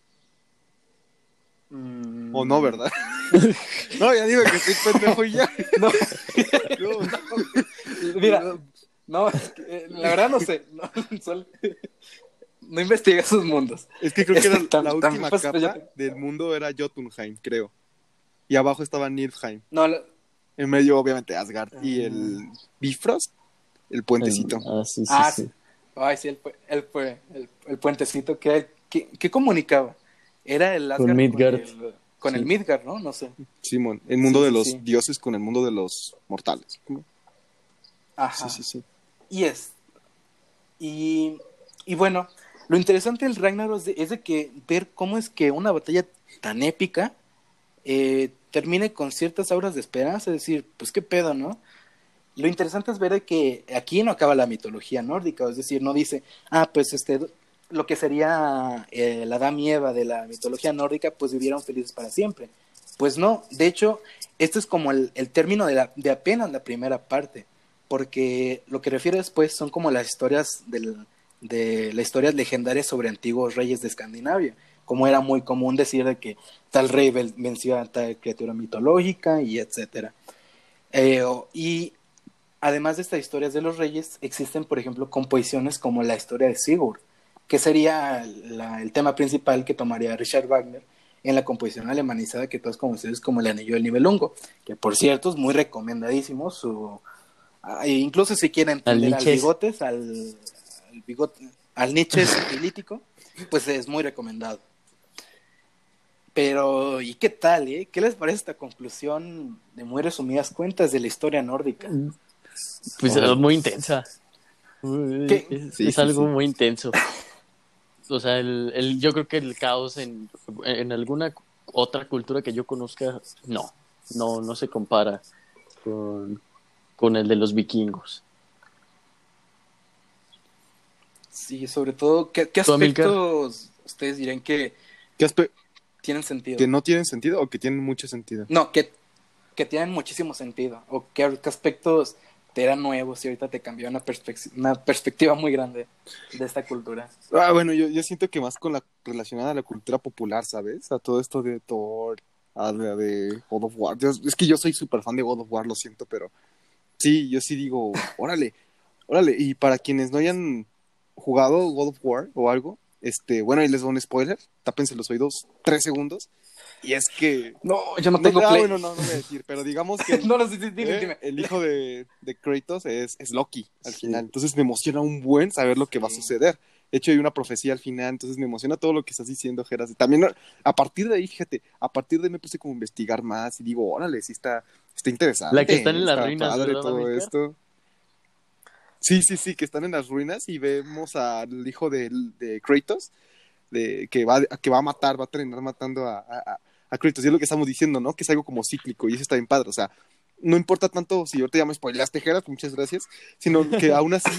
Mm. O no, ¿verdad? No, ya digo que estoy pendejo y ya. No. No, no. Mira, no, es que, la verdad no sé. No, solo... no investigué esos mundos. Es que creo es que, que era tan, la última tan... capa yo... del mundo era Jotunheim, creo. Y abajo estaba Niflheim. No, la... En medio, obviamente, Asgard. Uh... Y el Bifrost, el puentecito. El... Ah, sí, sí, ah, sí. Ay, sí, el, pu- el, pu- el, pu- el, el puentecito que, que, que comunicaba. Era el Asgard con Midgard. Con el, con sí. el Midgard, ¿no? No sé. Simón, el mundo sí, de los sí. dioses con el mundo de los mortales. Ajá. Sí, sí, sí. Y es. Y, y bueno, lo interesante del Ragnarok es de, es de que ver cómo es que una batalla tan épica eh, termine con ciertas auras de esperanza. Es decir, pues qué pedo, ¿no? Lo interesante es ver que aquí no acaba la mitología nórdica. Es decir, no dice, ah, pues este... lo que sería eh, la Adán y Eva de la mitología nórdica, pues vivieron felices para siempre. Pues no, de hecho, este es como el, el término de, la, de apenas la primera parte, porque lo que refiere después son como las historias del, de las historias legendarias sobre antiguos reyes de Escandinavia, como era muy común decir de que tal rey venció a tal criatura mitológica y etcétera. Eh, y además de estas historias de los reyes, existen, por ejemplo, composiciones como la historia de Sigurd, que sería la, el tema principal que tomaría Richard Wagner en la composición alemanizada que todos conocemos como El Anillo del Nivelongo, que por cierto es muy recomendadísimo, su, incluso si quieren entender al bigotes, al, al, bigote, al Nietzsche estilítico, pues es muy recomendado. Pero, ¿y qué tal? Eh? ¿Qué les parece esta conclusión de muy resumidas cuentas de la historia nórdica? Pues oh. es muy intensa. ¿Qué? Es, sí, es sí, algo sí. muy intenso. O sea, el, el, yo creo que el caos en, en alguna otra cultura que yo conozca, no, no, no se compara con, con el de los vikingos. Sí, sobre todo, ¿qué, qué aspectos ustedes dirían que ¿Qué aspe- tienen sentido? ¿Que no tienen sentido o que tienen mucho sentido? No, que, que tienen muchísimo sentido, o que, qué aspectos te eran nuevos y ahorita te cambió una, perspe- una perspectiva muy grande de esta cultura. Ah, bueno, yo, yo siento que más con la relacionada a la cultura popular, ¿sabes? A todo esto de Thor, a de, de God of War. Yo, es que yo soy súper fan de God of War, lo siento, pero sí, yo sí digo, órale, órale. Y para quienes no hayan jugado God of War o algo, este, bueno, ahí les doy un spoiler, tápense los oídos tres segundos. Y es que... No, yo no tengo no, play. Bueno, no, no voy a decir, pero digamos que... no, no, sí, sí, dime, eh, dime. El hijo de, de Kratos es, es Loki al sí. final. Entonces me emociona un buen saber lo que sí. va a suceder. De hecho, hay una profecía al final, entonces me emociona todo lo que estás diciendo, Jeras. También a partir de ahí, fíjate, a partir de ahí me puse como a investigar más y digo, órale, sí está, está interesante. La que están en las está ruinas. Padre, todo Navidad. Esto. Sí, sí, sí, que están en las ruinas y vemos al hijo de, de Kratos de, que, va, que va a matar, va a terminar matando a... a, a a Kratos, y es lo que estamos diciendo, ¿no? Que es algo como cíclico, y eso está bien padre, o sea, no importa tanto si ahorita ya me spoileaste, Jeras, muchas gracias, sino que aún así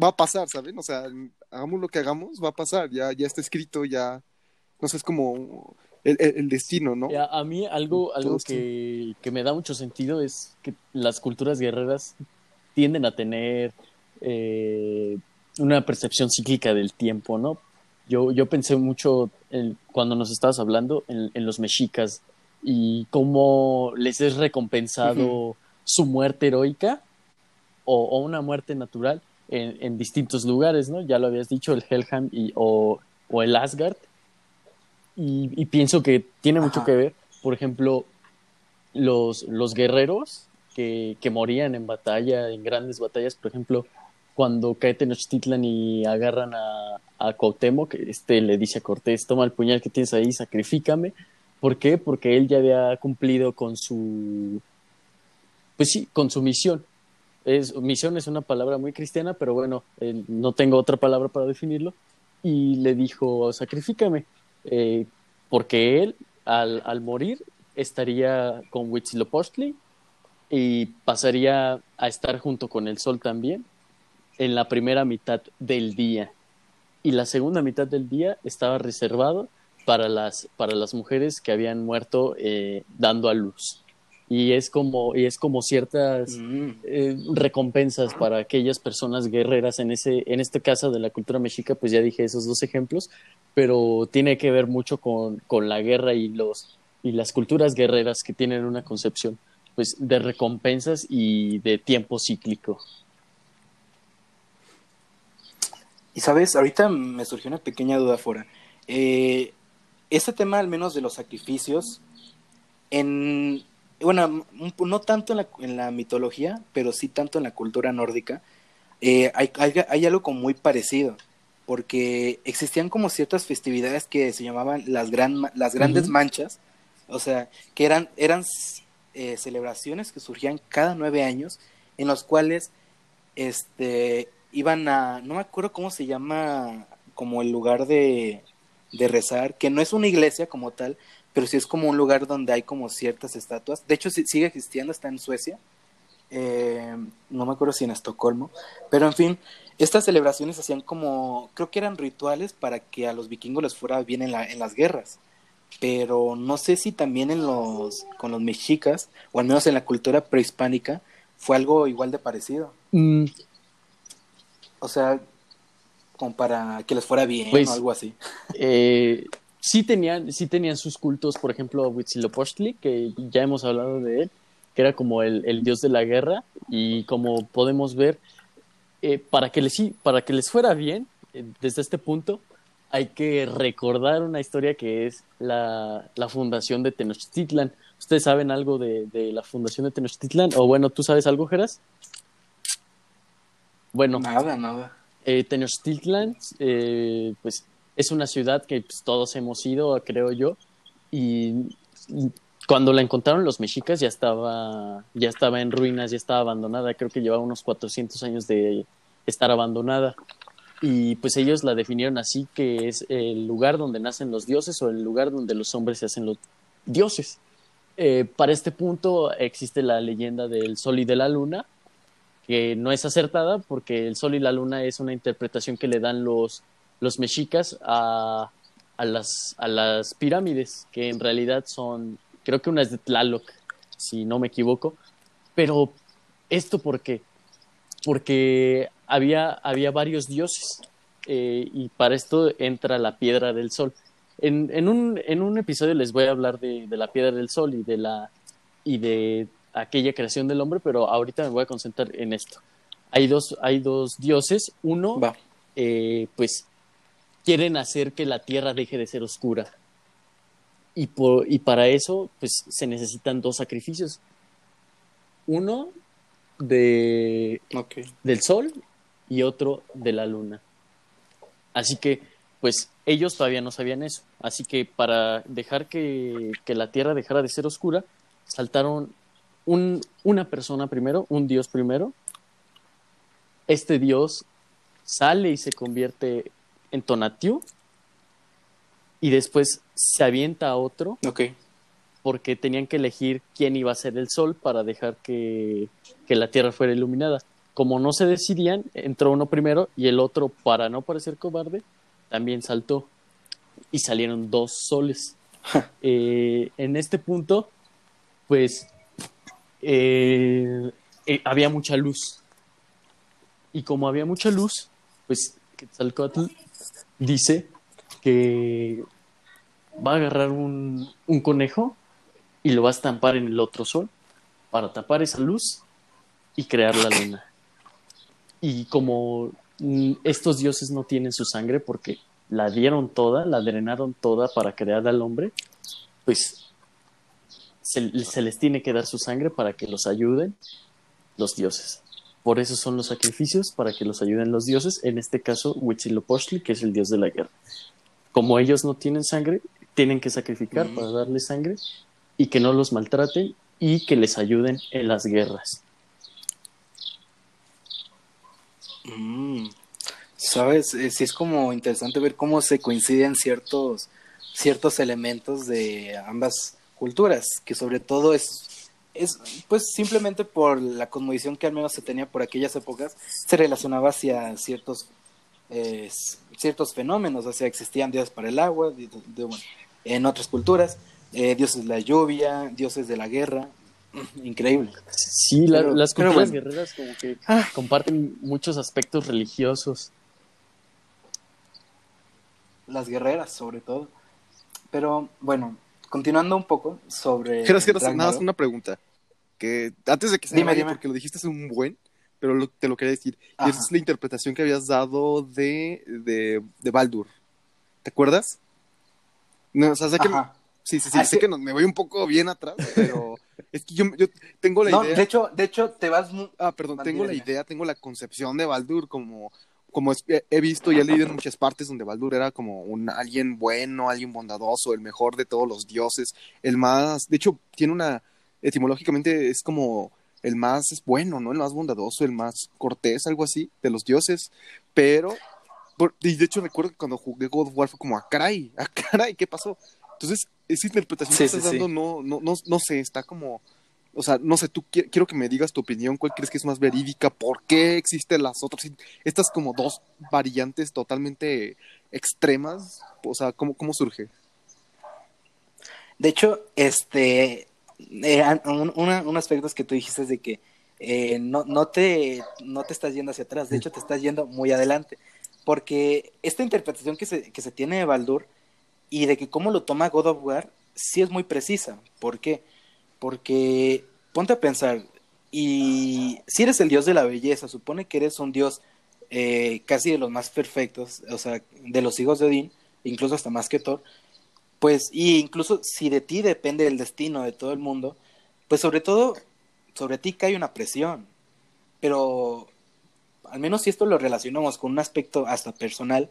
va a pasar, ¿saben? O sea, hagamos lo que hagamos, va a pasar, ya, ya está escrito, ya, no sé, es como el, el, el destino, ¿no? A, a mí algo, algo que, que me da mucho sentido es que las culturas guerreras tienden a tener eh, una percepción cíclica del tiempo, ¿no? Yo, yo pensé mucho en, cuando nos estabas hablando en, en los mexicas y cómo les es recompensado uh-huh. su muerte heroica o, o una muerte natural en, en distintos lugares, ¿no? Ya lo habías dicho, el Helheim y, o, o el Asgard. Y, y pienso que tiene mucho Ajá. que ver, por ejemplo, los, los guerreros que, que morían en batalla, en grandes batallas, por ejemplo... Cuando cae Tenochtitlan y agarran a, a Cuauhtémoc, este le dice a Cortés, toma el puñal que tienes ahí, sacrifícame. ¿Por qué? Porque él ya había cumplido con su... Pues sí, con su misión. Es, misión es una palabra muy cristiana, pero bueno, eh, no tengo otra palabra para definirlo. Y le dijo, sacrifícame. Eh, porque él, al, al morir, estaría con Huitzilopochtli y pasaría a estar junto con el sol también. En la primera mitad del día y la segunda mitad del día estaba reservado para las, para las mujeres que habían muerto eh, dando a luz. y es como y es como ciertas mm. eh, recompensas para aquellas personas guerreras en ese en este caso de la cultura mexica. Pues ya dije esos dos ejemplos, pero tiene que ver mucho con, con la guerra y los y las culturas guerreras que tienen una concepción pues de recompensas y de tiempo cíclico. Y sabes, ahorita me surgió una pequeña duda fuera. Eh, este tema al menos de los sacrificios en bueno, no tanto en la, en la mitología, pero sí tanto en la cultura nórdica, eh, hay, hay, hay algo como muy parecido, porque existían como ciertas festividades que se llamaban las, gran, las grandes uh-huh. manchas, o sea, que eran, eran eh, celebraciones que surgían cada nueve años, en los cuales este, iban a, no me acuerdo cómo se llama, como el lugar de, de rezar, que no es una iglesia como tal, pero sí es como un lugar donde hay como ciertas estatuas. De hecho, sí, sigue existiendo, está en Suecia, eh, no me acuerdo si en Estocolmo, pero en fin, estas celebraciones hacían como, creo que eran rituales para que a los vikingos les fuera bien en, la, en las guerras, pero no sé si también en los, con los mexicas, o al menos en la cultura prehispánica, fue algo igual de parecido. Mm. O sea, como para que les fuera bien pues, o algo así. Eh... Sí tenían, sí tenían sus cultos, por ejemplo, Huitzilopochtli, que ya hemos hablado de él, que era como el, el dios de la guerra, y como podemos ver, eh, para, que les, para que les fuera bien, eh, desde este punto, hay que recordar una historia que es la, la fundación de Tenochtitlan. ¿Ustedes saben algo de, de la fundación de Tenochtitlan? O bueno, ¿tú sabes algo, Jeras? Bueno. Nada, nada. Eh, Tenochtitlan, eh, pues... es una ciudad que pues, todos hemos ido, creo yo, y, y cuando la encontraron los mexicas ya estaba, ya estaba en ruinas, ya estaba abandonada, creo que llevaba unos cuatrocientos años de estar abandonada, y pues ellos la definieron así, que es el lugar donde nacen los dioses o el lugar donde los hombres se hacen los dioses. Eh, para este punto existe la leyenda del sol y de la luna, que no es acertada porque el sol y la luna es una interpretación que le dan los los mexicas a, a, las, a las pirámides, que en realidad son, creo que una es de Tlaloc, si no me equivoco, pero esto ¿por qué? Porque había, había varios dioses, eh, y para esto entra la piedra del sol. En, en, un, en un episodio les voy a hablar de, de la piedra del sol y de, la, y de aquella creación del hombre, pero ahorita me voy a concentrar en esto. Hay dos, hay dos dioses, uno, Va. Eh, pues, quieren hacer que la tierra deje de ser oscura. Y, por, y para eso, pues, se necesitan dos sacrificios. Uno de, okay. del sol y otro de la luna. Así que, pues, ellos todavía no sabían eso. Así que para dejar que, que la tierra dejara de ser oscura, saltaron un, una persona primero, un dios primero. Este dios sale y se convierte en Tonatiuh, y después se avienta a otro, okay. porque tenían que elegir quién iba a ser el sol para dejar que, que la tierra fuera iluminada. Como no se decidían, entró uno primero y el otro, para no parecer cobarde, también saltó, y salieron dos soles. eh, en este punto, pues eh, eh, había mucha luz, y como había mucha luz, pues Quetzalcóatl dice que va a agarrar un, un conejo y lo va a estampar en el otro sol para tapar esa luz y crear la luna. Y como estos dioses no tienen su sangre porque la dieron toda, la drenaron toda para crear al hombre, pues se, se les tiene que dar su sangre para que los ayuden los dioses. Por eso son los sacrificios, para que los ayuden los dioses, en este caso Huitzilopochtli, que es el dios de la guerra. Como ellos no tienen sangre, tienen que sacrificar mm. para darle sangre y que no los maltraten y que les ayuden en las guerras. Mm. ¿Sabes? Sí es como interesante ver cómo se coinciden ciertos, ciertos elementos de ambas culturas, que sobre todo es... Es, pues simplemente por la cosmovisión que al menos se tenía por aquellas épocas, se relacionaba hacia ciertos eh, ciertos fenómenos, o sea, existían dioses para el agua, de, de, bueno, en otras culturas, eh, dioses de la lluvia, dioses de la guerra, Increíble. Sí, la, pero, las culturas bueno. guerreras como que ah. comparten muchos aspectos religiosos. Las guerreras, sobre todo. Pero, bueno, continuando un poco sobre... Jeras, Jeras, nada más una pregunta. Que antes de que se me vaya, porque lo dijiste hace un buen, pero lo, te lo quería decir. Ajá. Y esa es la interpretación que habías dado de, de, de Baldur. ¿Te acuerdas? No, o sea, sé que... Ajá. Sí, sí, sí, ah, sé que... que me voy un poco bien atrás, pero es que yo, yo tengo la no, idea... No, de hecho, de hecho, te vas... Mu... Ah, perdón, Mantirme. tengo la idea, tengo la concepción de Baldur como... Como he visto y he leído en muchas partes donde Baldur era como un alguien bueno, alguien bondadoso, el mejor de todos los dioses, el más, de hecho tiene una, etimológicamente es como el más es bueno, ¿no? El más bondadoso, el más cortés, algo así, de los dioses, pero, por, y de hecho recuerdo que cuando jugué God of War fue como, ¡ah, caray! ¡Ah, caray! ¿Qué pasó? Entonces, esa interpretación sí, que estás sí, dando, sí. No, no, no, no sé, está como... O sea, no sé, tú qui- quiero que me digas tu opinión, ¿cuál crees que es más verídica? ¿Por qué existen las otras? Estas como dos variantes totalmente extremas, o sea, ¿cómo, cómo surge? De hecho, este, eh, un, una, un aspecto es que tú dijiste de que eh, no, no, te, no te estás yendo hacia atrás, de hecho te estás yendo muy adelante, porque esta interpretación que se, que se tiene de Baldur y de que cómo lo toma God of War, sí es muy precisa. ¿Por qué? Porque ponte a pensar, y si eres el dios de la belleza, supone que eres un dios eh, casi de los más perfectos, o sea, de los hijos de Odín, incluso hasta más que Thor, pues, y incluso si de ti depende el destino de todo el mundo, pues sobre todo, sobre ti cae una presión, pero al menos si esto lo relacionamos con un aspecto hasta personal,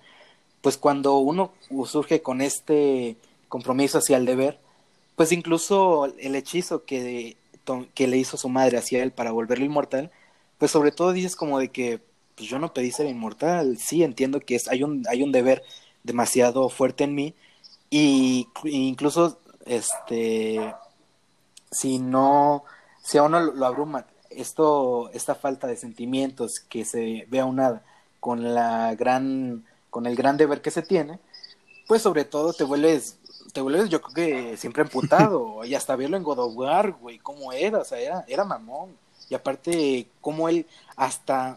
pues cuando uno surge con este compromiso hacia el deber, pues incluso el hechizo que, que le hizo su madre hacia él para volverlo inmortal, pues sobre todo dices como de que pues yo no pedí ser inmortal, sí entiendo que es, hay un, hay un deber demasiado fuerte en mí, y, y incluso este si no, si a uno lo, lo abruma esto, esta falta de sentimientos que se ve aunada con la gran, con el gran deber que se tiene, pues sobre todo te vuelves Te vuelves, yo creo que siempre emputado. Y hasta verlo en God of War, güey, cómo era, o sea, era, era mamón. Y aparte, cómo él hasta,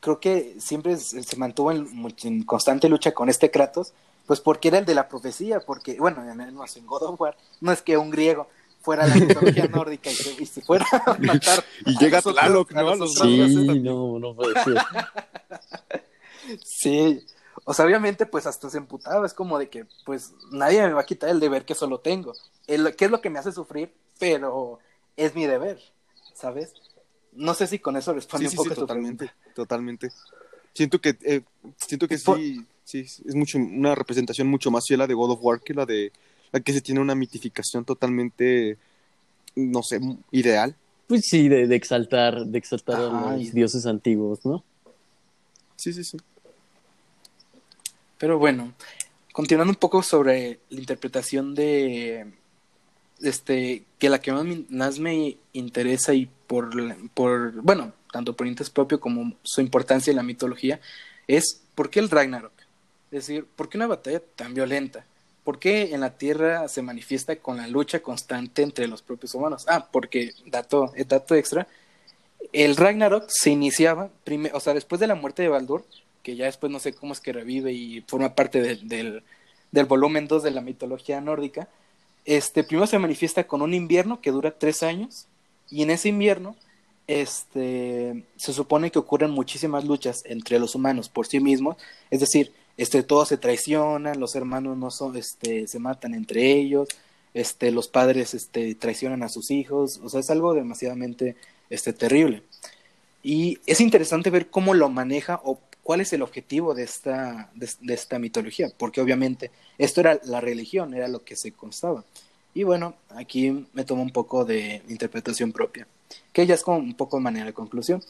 creo que siempre se mantuvo en, en constante lucha con este Kratos, pues porque era el de la profecía, porque, bueno, en, en God of War, no es que un griego fuera la mitología nórdica y se, y se fuera a matar. Y llega Tlaloc, ¿no? A los sí, otros, no, no puede ser. Sí. O sea, obviamente, pues, hasta se emputaba. Es como de que, pues, nadie me va a quitar el deber que solo tengo. El, que es lo que me hace sufrir, pero es mi deber, ¿sabes? No sé si con eso responde sí, un sí, poco. Sí, totalmente, pregunta. totalmente. Siento que, eh, siento que Por... sí, sí, es mucho una representación mucho más fiel a la de God of War que la de la que se tiene una mitificación totalmente, no sé, ideal. Pues sí, de, de exaltar, de exaltar ah, a los dioses antiguos, ¿no? Sí, sí, sí. Pero bueno, continuando un poco sobre la interpretación de, este, que la que más me, más me interesa y por, por, bueno, tanto por interés propio como su importancia en la mitología, es ¿por qué el Ragnarok? Es decir, ¿por qué una batalla tan violenta? ¿Por qué en la Tierra se manifiesta con la lucha constante entre los propios humanos? Ah, porque, dato, dato extra, el Ragnarok se iniciaba, prime, o sea, después de la muerte de Baldur, que ya después no sé cómo es que revive y forma parte de, de, del, del volumen dos de la mitología nórdica, este, primero se manifiesta con un invierno que dura tres años, y en ese invierno este, se supone que ocurren muchísimas luchas entre los humanos por sí mismos, es decir, este, todos se traicionan, los hermanos no son, este, se matan entre ellos, este, los padres este, traicionan a sus hijos, o sea, es algo demasiadamente este, terrible. Y es interesante ver cómo lo maneja o ¿cuál es el objetivo de esta, de, de esta mitología? Porque obviamente esto era la religión, era lo que se constaba. Y bueno, aquí me tomo un poco de interpretación propia, que ya es como un poco de manera de conclusión.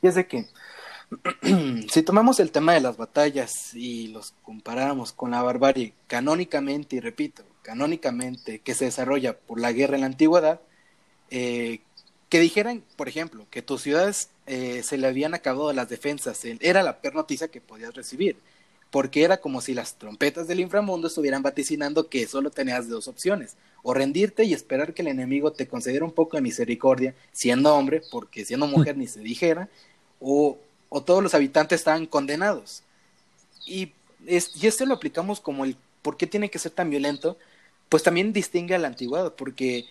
Y es de que, si tomamos el tema de las batallas y los comparamos con la barbarie canónicamente, y repito, canónicamente, que se desarrolla por la guerra en la antigüedad, eh, que dijeran, por ejemplo, que tus ciudades eh, se le habían acabado las defensas, era la peor noticia que podías recibir. porque era como si las trompetas del inframundo estuvieran vaticinando que solo tenías dos opciones, o rendirte y esperar que el enemigo te concediera un poco de misericordia, siendo hombre, porque siendo mujer ni se dijera, o, o todos los habitantes estaban condenados. Y, es, y esto lo aplicamos como el por qué tiene que ser tan violento, pues también distingue a la antigüedad, porque...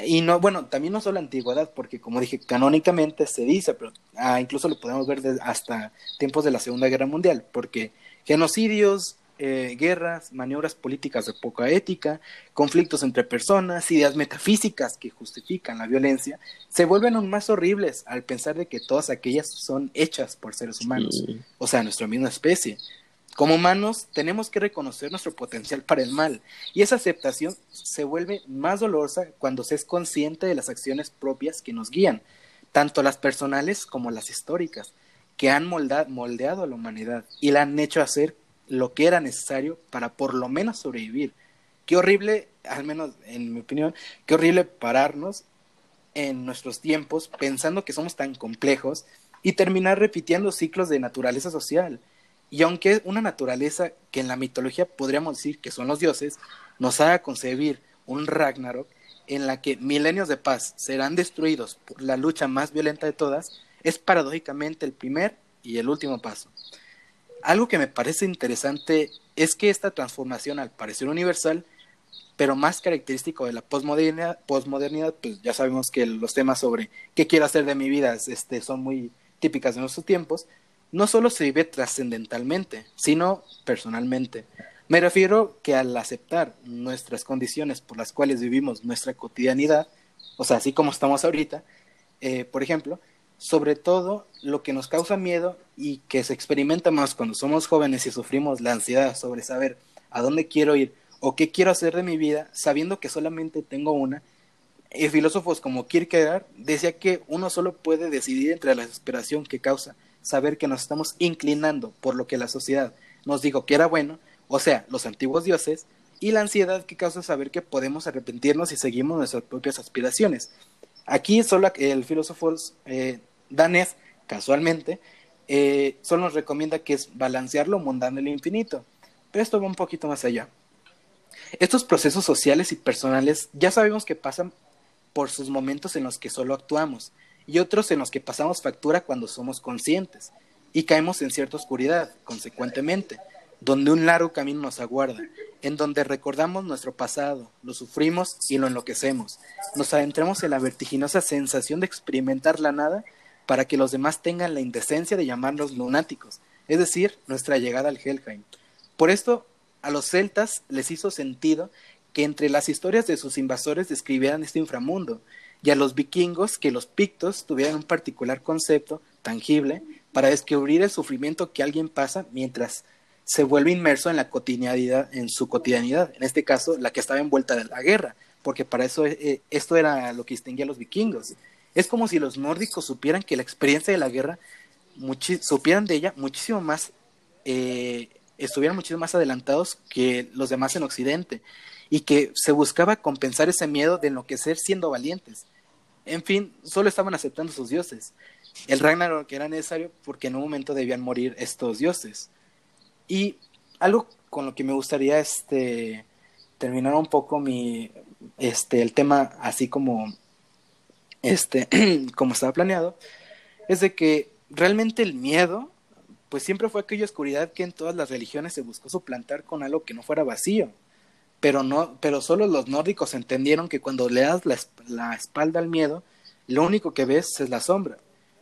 Y no, bueno, también no solo la antigüedad, porque como dije, canónicamente se dice, pero ah, incluso lo podemos ver hasta tiempos de la Segunda Guerra Mundial, porque genocidios, eh, guerras, maniobras políticas de poca ética, conflictos entre personas, ideas metafísicas que justifican la violencia, se vuelven aún más horribles al pensar de que todas aquellas son hechas por seres humanos, sí. O sea, nuestra misma especie. Como humanos tenemos que reconocer nuestro potencial para el mal, y esa aceptación se vuelve más dolorosa cuando se es consciente de las acciones propias que nos guían, tanto las personales como las históricas, que han molda- moldeado a la humanidad y la han hecho hacer lo que era necesario para por lo menos sobrevivir. Qué horrible, al menos en mi opinión, qué horrible pararnos en nuestros tiempos pensando que somos tan complejos y terminar repitiendo ciclos de naturaleza social. Y aunque una naturaleza que en la mitología podríamos decir que son los dioses, nos haga concebir un Ragnarok en la que milenios de paz serán destruidos por la lucha más violenta de todas, es paradójicamente el primer y el último paso. Algo que me parece interesante es que esta transformación, al parecer universal, pero más característico de la posmodernidad, posmodernidad pues ya sabemos que los temas sobre qué quiero hacer de mi vida este, son muy típicas de nuestros tiempos, no solo se vive trascendentalmente, sino personalmente. Me refiero que al aceptar nuestras condiciones por las cuales vivimos nuestra cotidianidad, o sea, así como estamos ahorita, eh, por ejemplo, sobre todo lo que nos causa miedo y que se experimenta más cuando somos jóvenes y sufrimos la ansiedad sobre saber a dónde quiero ir o qué quiero hacer de mi vida, sabiendo que solamente tengo una. Eh, filósofos como Kierkegaard decía que uno solo puede decidir entre la desesperación que causa saber que nos estamos inclinando por lo que la sociedad nos dijo que era bueno, o sea, los antiguos dioses, y la ansiedad que causa saber que podemos arrepentirnos si seguimos nuestras propias aspiraciones. Aquí solo el filósofo eh, danés, casualmente, eh, solo nos recomienda que es balancear lo mundano y lo infinito, pero esto va un poquito más allá. Estos procesos sociales y personales ya sabemos que pasan por sus momentos en los que solo actuamos, y otros en los que pasamos factura cuando somos conscientes y caemos en cierta oscuridad, consecuentemente, donde un largo camino nos aguarda, en donde recordamos nuestro pasado, lo sufrimos y lo enloquecemos. Nos adentramos en la vertiginosa sensación de experimentar la nada para que los demás tengan la indecencia de llamarnos lunáticos, es decir, nuestra llegada al Helheim. Por esto, a los celtas les hizo sentido que entre las historias de sus invasores describieran este inframundo, y a los vikingos que los pictos tuvieran un particular concepto tangible para descubrir el sufrimiento que alguien pasa mientras se vuelve inmerso en la cotidianidad, en su cotidianidad, en este caso la que estaba envuelta en la guerra, porque para eso eh, esto era lo que distinguía a los vikingos. Es como si los nórdicos supieran que la experiencia de la guerra, muchi- supieran de ella muchísimo más, eh, estuvieran muchísimo más adelantados que los demás en Occidente, y que se buscaba compensar ese miedo de enloquecer siendo valientes. En fin, solo estaban aceptando sus dioses. El Ragnarok era necesario porque en un momento debían morir estos dioses. Y algo con lo que me gustaría este, terminar un poco mi, este, el tema así como, este, como estaba planeado, es de que realmente el miedo pues siempre fue aquella oscuridad que en todas las religiones se buscó suplantar con algo que no fuera vacío. Pero no, pero solo los nórdicos entendieron que cuando le das la, la espalda al miedo, lo único que ves es la sombra,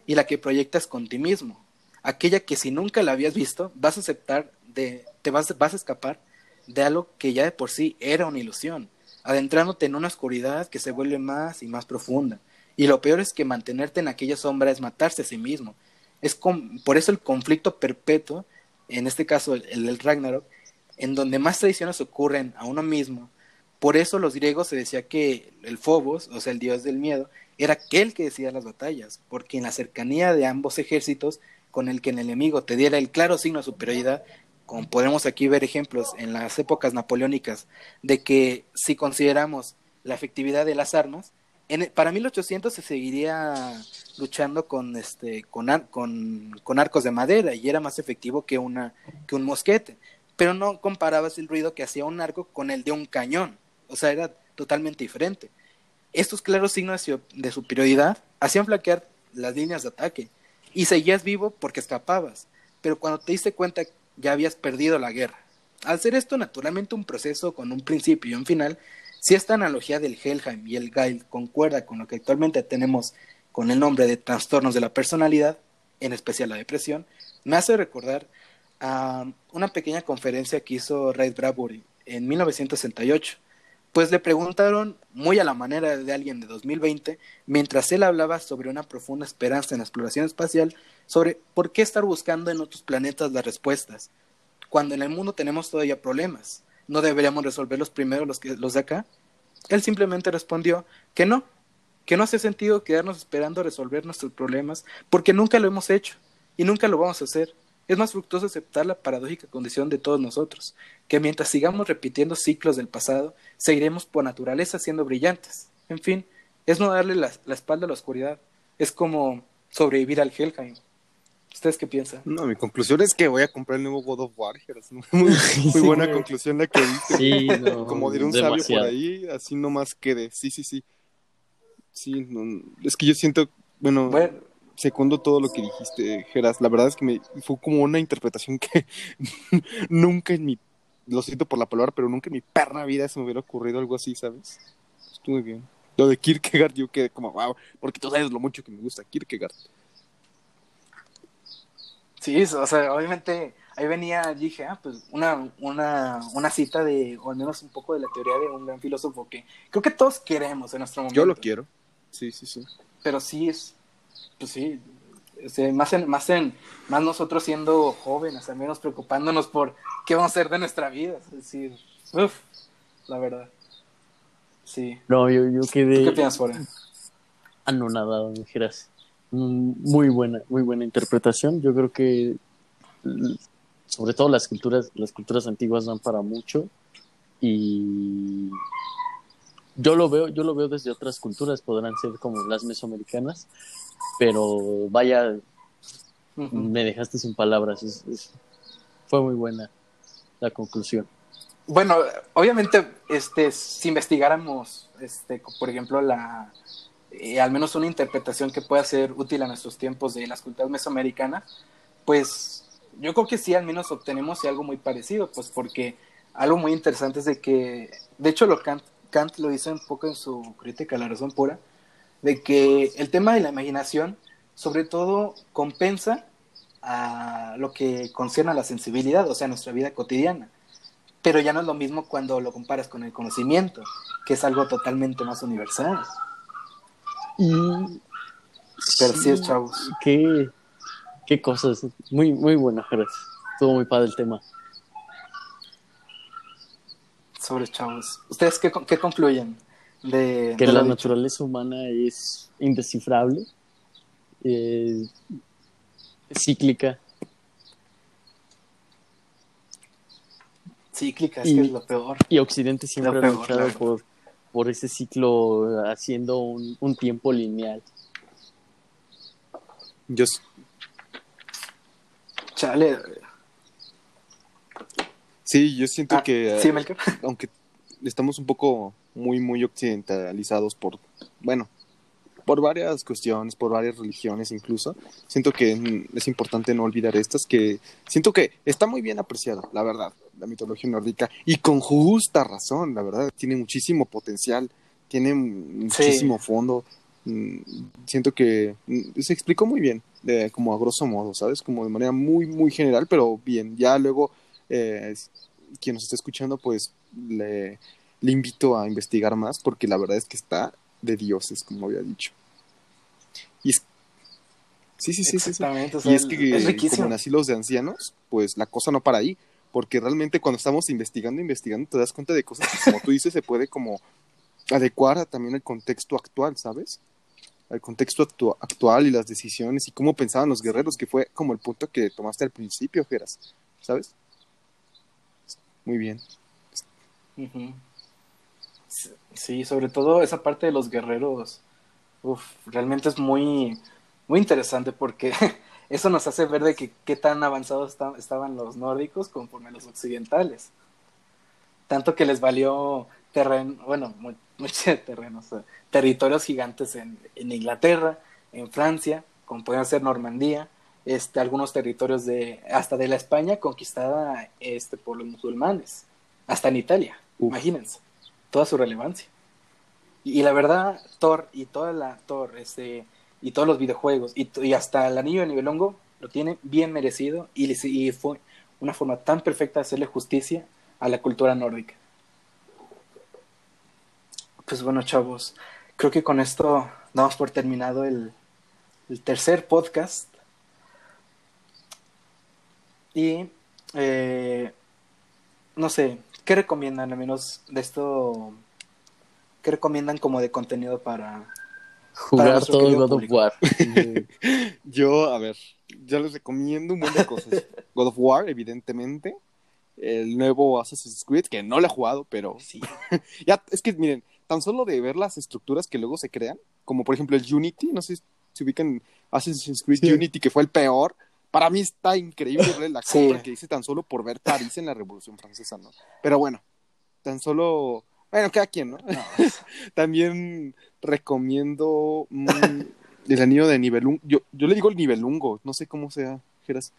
y la que proyectas con ti mismo, aquella que si nunca la habías visto, vas a aceptar, de, te vas, vas a escapar de algo que ya de por sí era una ilusión, adentrándote en una oscuridad que se vuelve más y más profunda, y lo peor es que mantenerte en aquella sombra es matarse a sí mismo. Es con, por eso el conflicto perpetuo, en este caso el del Ragnarok, en donde más traiciones ocurren a uno mismo. Por eso los griegos se decía que el Fobos, o sea el dios del miedo, era aquel que decidía las batallas, porque en la cercanía de ambos ejércitos, con el que el enemigo te diera el claro signo de superioridad, como podemos aquí ver ejemplos en las épocas napoleónicas, de que si consideramos la efectividad de las armas, En, para mil ochocientos se seguiría luchando con este con, ar, con, con arcos de madera y era más efectivo que una que un mosquete, pero no comparabas el ruido que hacía un arco con el de un cañón, o sea, era totalmente diferente. Estos claros signos de superioridad hacían flaquear las líneas de ataque y seguías vivo porque escapabas, pero cuando te diste cuenta ya habías perdido la guerra. Al ser esto naturalmente un proceso con un principio y un final, si esta analogía del Helheim y el Gael concuerda con lo que actualmente tenemos con el nombre de trastornos de la personalidad, en especial la depresión, me hace recordar a una pequeña conferencia que hizo Ray Bradbury en mil novecientos sesenta y ocho, pues le preguntaron muy a la manera de alguien de dos mil veinte, mientras él hablaba sobre una profunda esperanza en la exploración espacial, sobre por qué estar buscando en otros planetas las respuestas, cuando en el mundo tenemos todavía problemas, ¿no deberíamos resolverlos primero los, que, los de acá? Él simplemente respondió que no, que no hace sentido quedarnos esperando resolver nuestros problemas, porque nunca lo hemos hecho y nunca lo vamos a hacer. Es más fructuoso aceptar la paradójica condición de todos nosotros, que mientras sigamos repitiendo ciclos del pasado, seguiremos por naturaleza siendo brillantes. En fin, es no darle la, la espalda a la oscuridad. Es como sobrevivir al Helheim. ¿Ustedes qué piensan? No, mi conclusión es que voy a comprar el nuevo God of War. Muy, muy sí, buena güey. Conclusión la que viste. Sí, no, como diría un demasiado. Sabio por ahí, así nomás quede. Sí, sí, sí. Sí, no, es que yo siento, bueno... bueno segundo todo lo que dijiste, Jeras, la verdad es que me fue como una interpretación que nunca en mi, lo siento por la palabra, pero nunca en mi perra vida se me hubiera ocurrido algo así, ¿sabes? Estuvo bien. Lo de Kierkegaard yo quedé como, wow, porque tú sabes lo mucho que me gusta Kierkegaard. Sí, o sea, obviamente, ahí venía, dije, ah, pues una, una, una cita de, o al menos un poco de la teoría de un gran filósofo que creo que todos queremos en nuestro momento. Yo lo quiero, sí, sí, sí. Pero sí es... Pues sí, o sea, más, en, más, en, más nosotros siendo jóvenes, al menos preocupándonos por qué vamos a hacer de nuestra vida. Es decir, uff, la verdad. Sí. No, yo, yo quedé... ¿Tú qué piensas, Foren? Anonadado, Jeras. Muy buena, muy buena interpretación. Yo creo que, sobre todo las culturas, las culturas antiguas dan para mucho. Y yo lo veo, yo lo veo desde otras culturas, podrán ser como las mesoamericanas. Pero vaya, uh-huh. Me dejaste sin palabras. Es, es, fue muy buena la conclusión. Bueno, obviamente, este, si investigáramos, este, por ejemplo, la, eh, al menos una interpretación que pueda ser útil a nuestros tiempos de las culturas mesoamericanas, pues yo creo que sí, al menos obtenemos algo muy parecido, pues porque algo muy interesante es de que, de hecho, lo Kant, Kant lo hizo un poco en su crítica a la razón pura, de que el tema de la imaginación, sobre todo, compensa a lo que concierne a la sensibilidad, o sea, nuestra vida cotidiana. Pero ya no es lo mismo cuando lo comparas con el conocimiento, que es algo totalmente más universal. Y... Pero sí, sí chavos. Qué, qué cosas. Muy, muy buenas, gracias. Estuvo muy padre el tema. Sobre chavos. ¿Ustedes qué, qué concluyen? De, que de la naturaleza humana es indescifrable, eh, cíclica. Cíclica, es y, que es lo peor. Y Occidente siempre ha luchado por, por ese ciclo haciendo un, un tiempo lineal. Yo... Chale. Sí, yo siento ah, que... Sí, Melker. Aunque estamos un poco... muy, muy occidentalizados por, bueno, por varias cuestiones, por varias religiones incluso. Siento que es importante no olvidar estas, que siento que está muy bien apreciada, la verdad, la mitología nórdica, y con justa razón, la verdad, tiene muchísimo potencial, tiene muchísimo sí. fondo. Siento que se explicó muy bien, eh, como a grosso modo, ¿sabes? Como de manera muy, muy general, pero bien. Ya luego, eh, quien nos está escuchando, pues, le... le invito a investigar más porque la verdad es que está de dioses, como había dicho. Y es... Sí, sí, sí, sí. sí. O sea, y es que es como en asilos de ancianos, pues la cosa no para ahí, porque realmente cuando estamos investigando, investigando, te das cuenta de cosas que, como tú dices, se puede como adecuar a también al contexto actual, ¿sabes? Al contexto actu- actual y las decisiones y cómo pensaban los guerreros, que fue como el punto que tomaste al principio, Jeras, ¿sabes? Muy bien. Ajá. Uh-huh. Sí, sobre todo esa parte de los guerreros, uf, realmente es muy, muy interesante porque eso nos hace ver de que qué tan avanzados está, estaban los nórdicos conforme a los occidentales. Tanto que les valió terreno, bueno, muchos terrenos, o sea, territorios gigantes en, en Inglaterra, en Francia, como podían ser Normandía, este, algunos territorios de hasta de la España conquistada este, por los musulmanes, hasta en Italia, uh. imagínense, toda su relevancia. Y, y la verdad, Thor y toda la Thor, este, y todos los videojuegos, y, y hasta El Anillo del Nivelongo, lo tiene bien merecido, y, y fue una forma tan perfecta de hacerle justicia a la cultura nórdica. Pues bueno, chavos, creo que con esto damos por terminado el, el tercer podcast. Y, eh, no sé, ¿qué recomiendan, al menos de esto? ¿Qué recomiendan como de contenido para jugar todo el God of War? Yo, a ver, yo les recomiendo un montón de cosas. God of War, evidentemente. El nuevo Assassin's Creed, que no lo he jugado, pero sí. Ya, es que miren, tan solo de ver las estructuras que luego se crean, como por ejemplo el Unity, no sé si se ubican Assassin's Creed sí. Unity, que fue el peor. Para mí está increíble la compra sí. que hice tan solo por ver París en la Revolución Francesa, ¿no? Pero bueno, tan solo... Bueno, cada quien, ¿no? no. También recomiendo mmm, el anillo de Nivelungo. Yo, yo le digo el Nivelungo, no sé cómo sea, Jeras.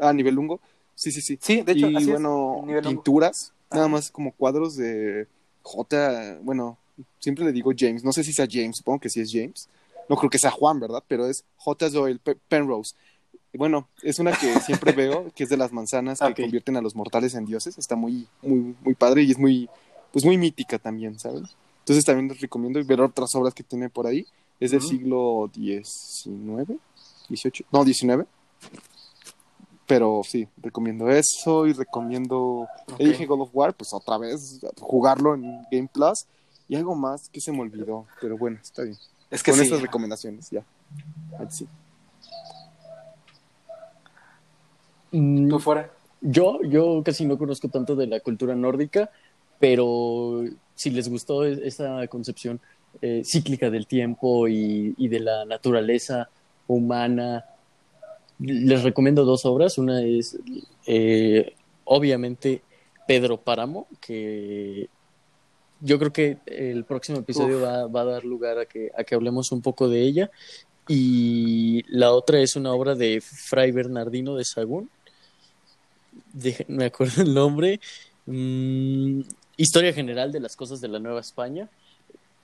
Ah, Nivelungo. Sí, sí, sí. Sí, de hecho, y así bueno, es pinturas, ah. nada más como cuadros de J. Bueno, siempre le digo James, no sé si sea James, supongo que sí es James. No creo que sea Juan, ¿verdad? Pero es J. Doyle Penrose. Bueno, es una que siempre veo, que es de las manzanas que okay. convierten a los mortales en dioses. Está muy, muy, muy padre y es muy, pues muy mítica también, ¿sabes? Entonces también les recomiendo ver otras obras que tiene por ahí. Es del uh-huh. siglo diecinueve, dieciocho, no, diecinueve. Pero sí, recomiendo eso y recomiendo... Okay. Dije God of War, pues otra vez, jugarlo en Game Plus. Y algo más que se me olvidó, pero bueno, está bien. Es que Con sí. esas recomendaciones, ya. Así. ¿Tú fuera? Yo, yo casi no conozco tanto de la cultura nórdica, pero si les gustó esa concepción eh, cíclica del tiempo y, y de la naturaleza humana... Les recomiendo dos obras. Una es, eh, obviamente, Pedro Páramo, que yo creo que el próximo episodio va, va a dar lugar a que, a que hablemos un poco de ella. Y la otra es una obra de Fray Bernardino de Sahagún. De, me acuerdo el nombre. Mm, Historia General de las Cosas de la Nueva España,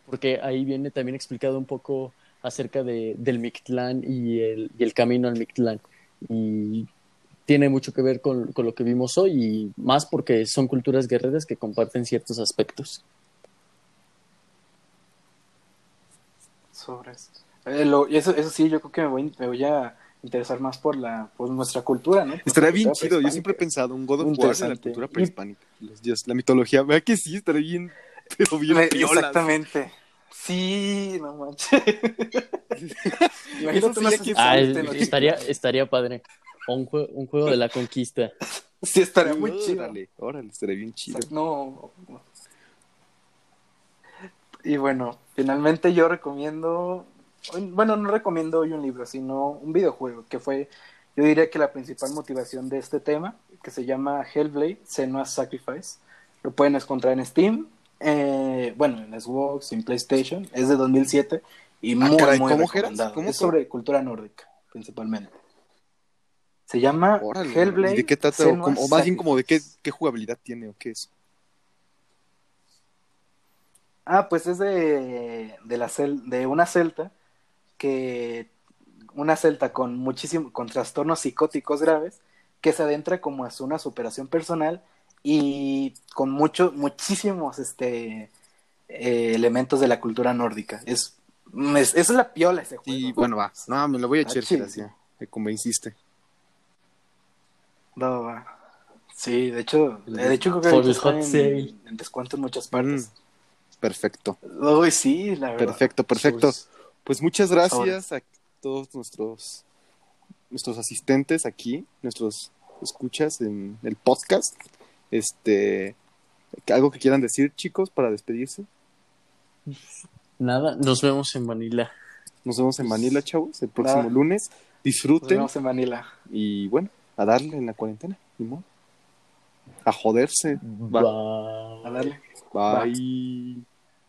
porque ahí viene también explicado un poco... acerca de, del Mictlán y el, y el camino al Mictlán, y tiene mucho que ver con, con lo que vimos hoy, y más porque son culturas guerreras que comparten ciertos aspectos. Sobre esto. Eh, lo, eso, eso sí, yo creo que me voy, me voy a interesar más por la por nuestra cultura, ¿no? Estaría bien chido, yo siempre he pensado un God of War en la cultura prehispánica, los dioses, la mitología, vea que sí, estaría bien, pero bien piola. Exactamente. Sí, no manches. Imagínate una sí, ah, estaría, estaría padre. O un, jue- un juego de la conquista. Sí, estaría muy oh, chido. Órale, órale, estaría bien chido. O sea, no. Y bueno, finalmente yo recomiendo. Bueno, no recomiendo hoy un libro, sino un videojuego, que fue, yo diría que la principal motivación de este tema, que se llama Hellblade: Senua's Sacrifice. Lo pueden encontrar en Steam. Eh, bueno, en Xbox, en PlayStation, es de dos mil siete y muy, ah, caray, muy ¿cómo recomendado. ¿Cómo es sobre cultura nórdica, principalmente? Se llama Órale, Hellblade. ¿De qué trata? O, como, o más bien como de qué, qué jugabilidad tiene o qué es. Ah, pues es de de la cel, de una celta que una celta con muchísimo con trastornos psicóticos graves que se adentra como a una superación personal. Y con mucho, muchísimos este, eh, elementos de la cultura nórdica. Es, es, es la piola ese juego. Y bueno, va. No, me lo voy a echar, gracias. Me convenciste. Va, va. Sí, de hecho, de hecho creo que está en, en descuento en muchas partes. Mm, perfecto. Uy, sí, la verdad. Perfecto, perfecto. Pues muchas gracias a todos nuestros, nuestros asistentes aquí, nuestros escuchas en el podcast. Este, ¿Algo que quieran decir, chicos, para despedirse? Nada, nos vemos en Manila. Nos vemos en Manila, chavos, el próximo Nada. lunes. Disfruten. Nos vemos en Manila. Y bueno, a darle en la cuarentena, ni modo. A joderse. Bye. Bye. A darle. Bye. Bye.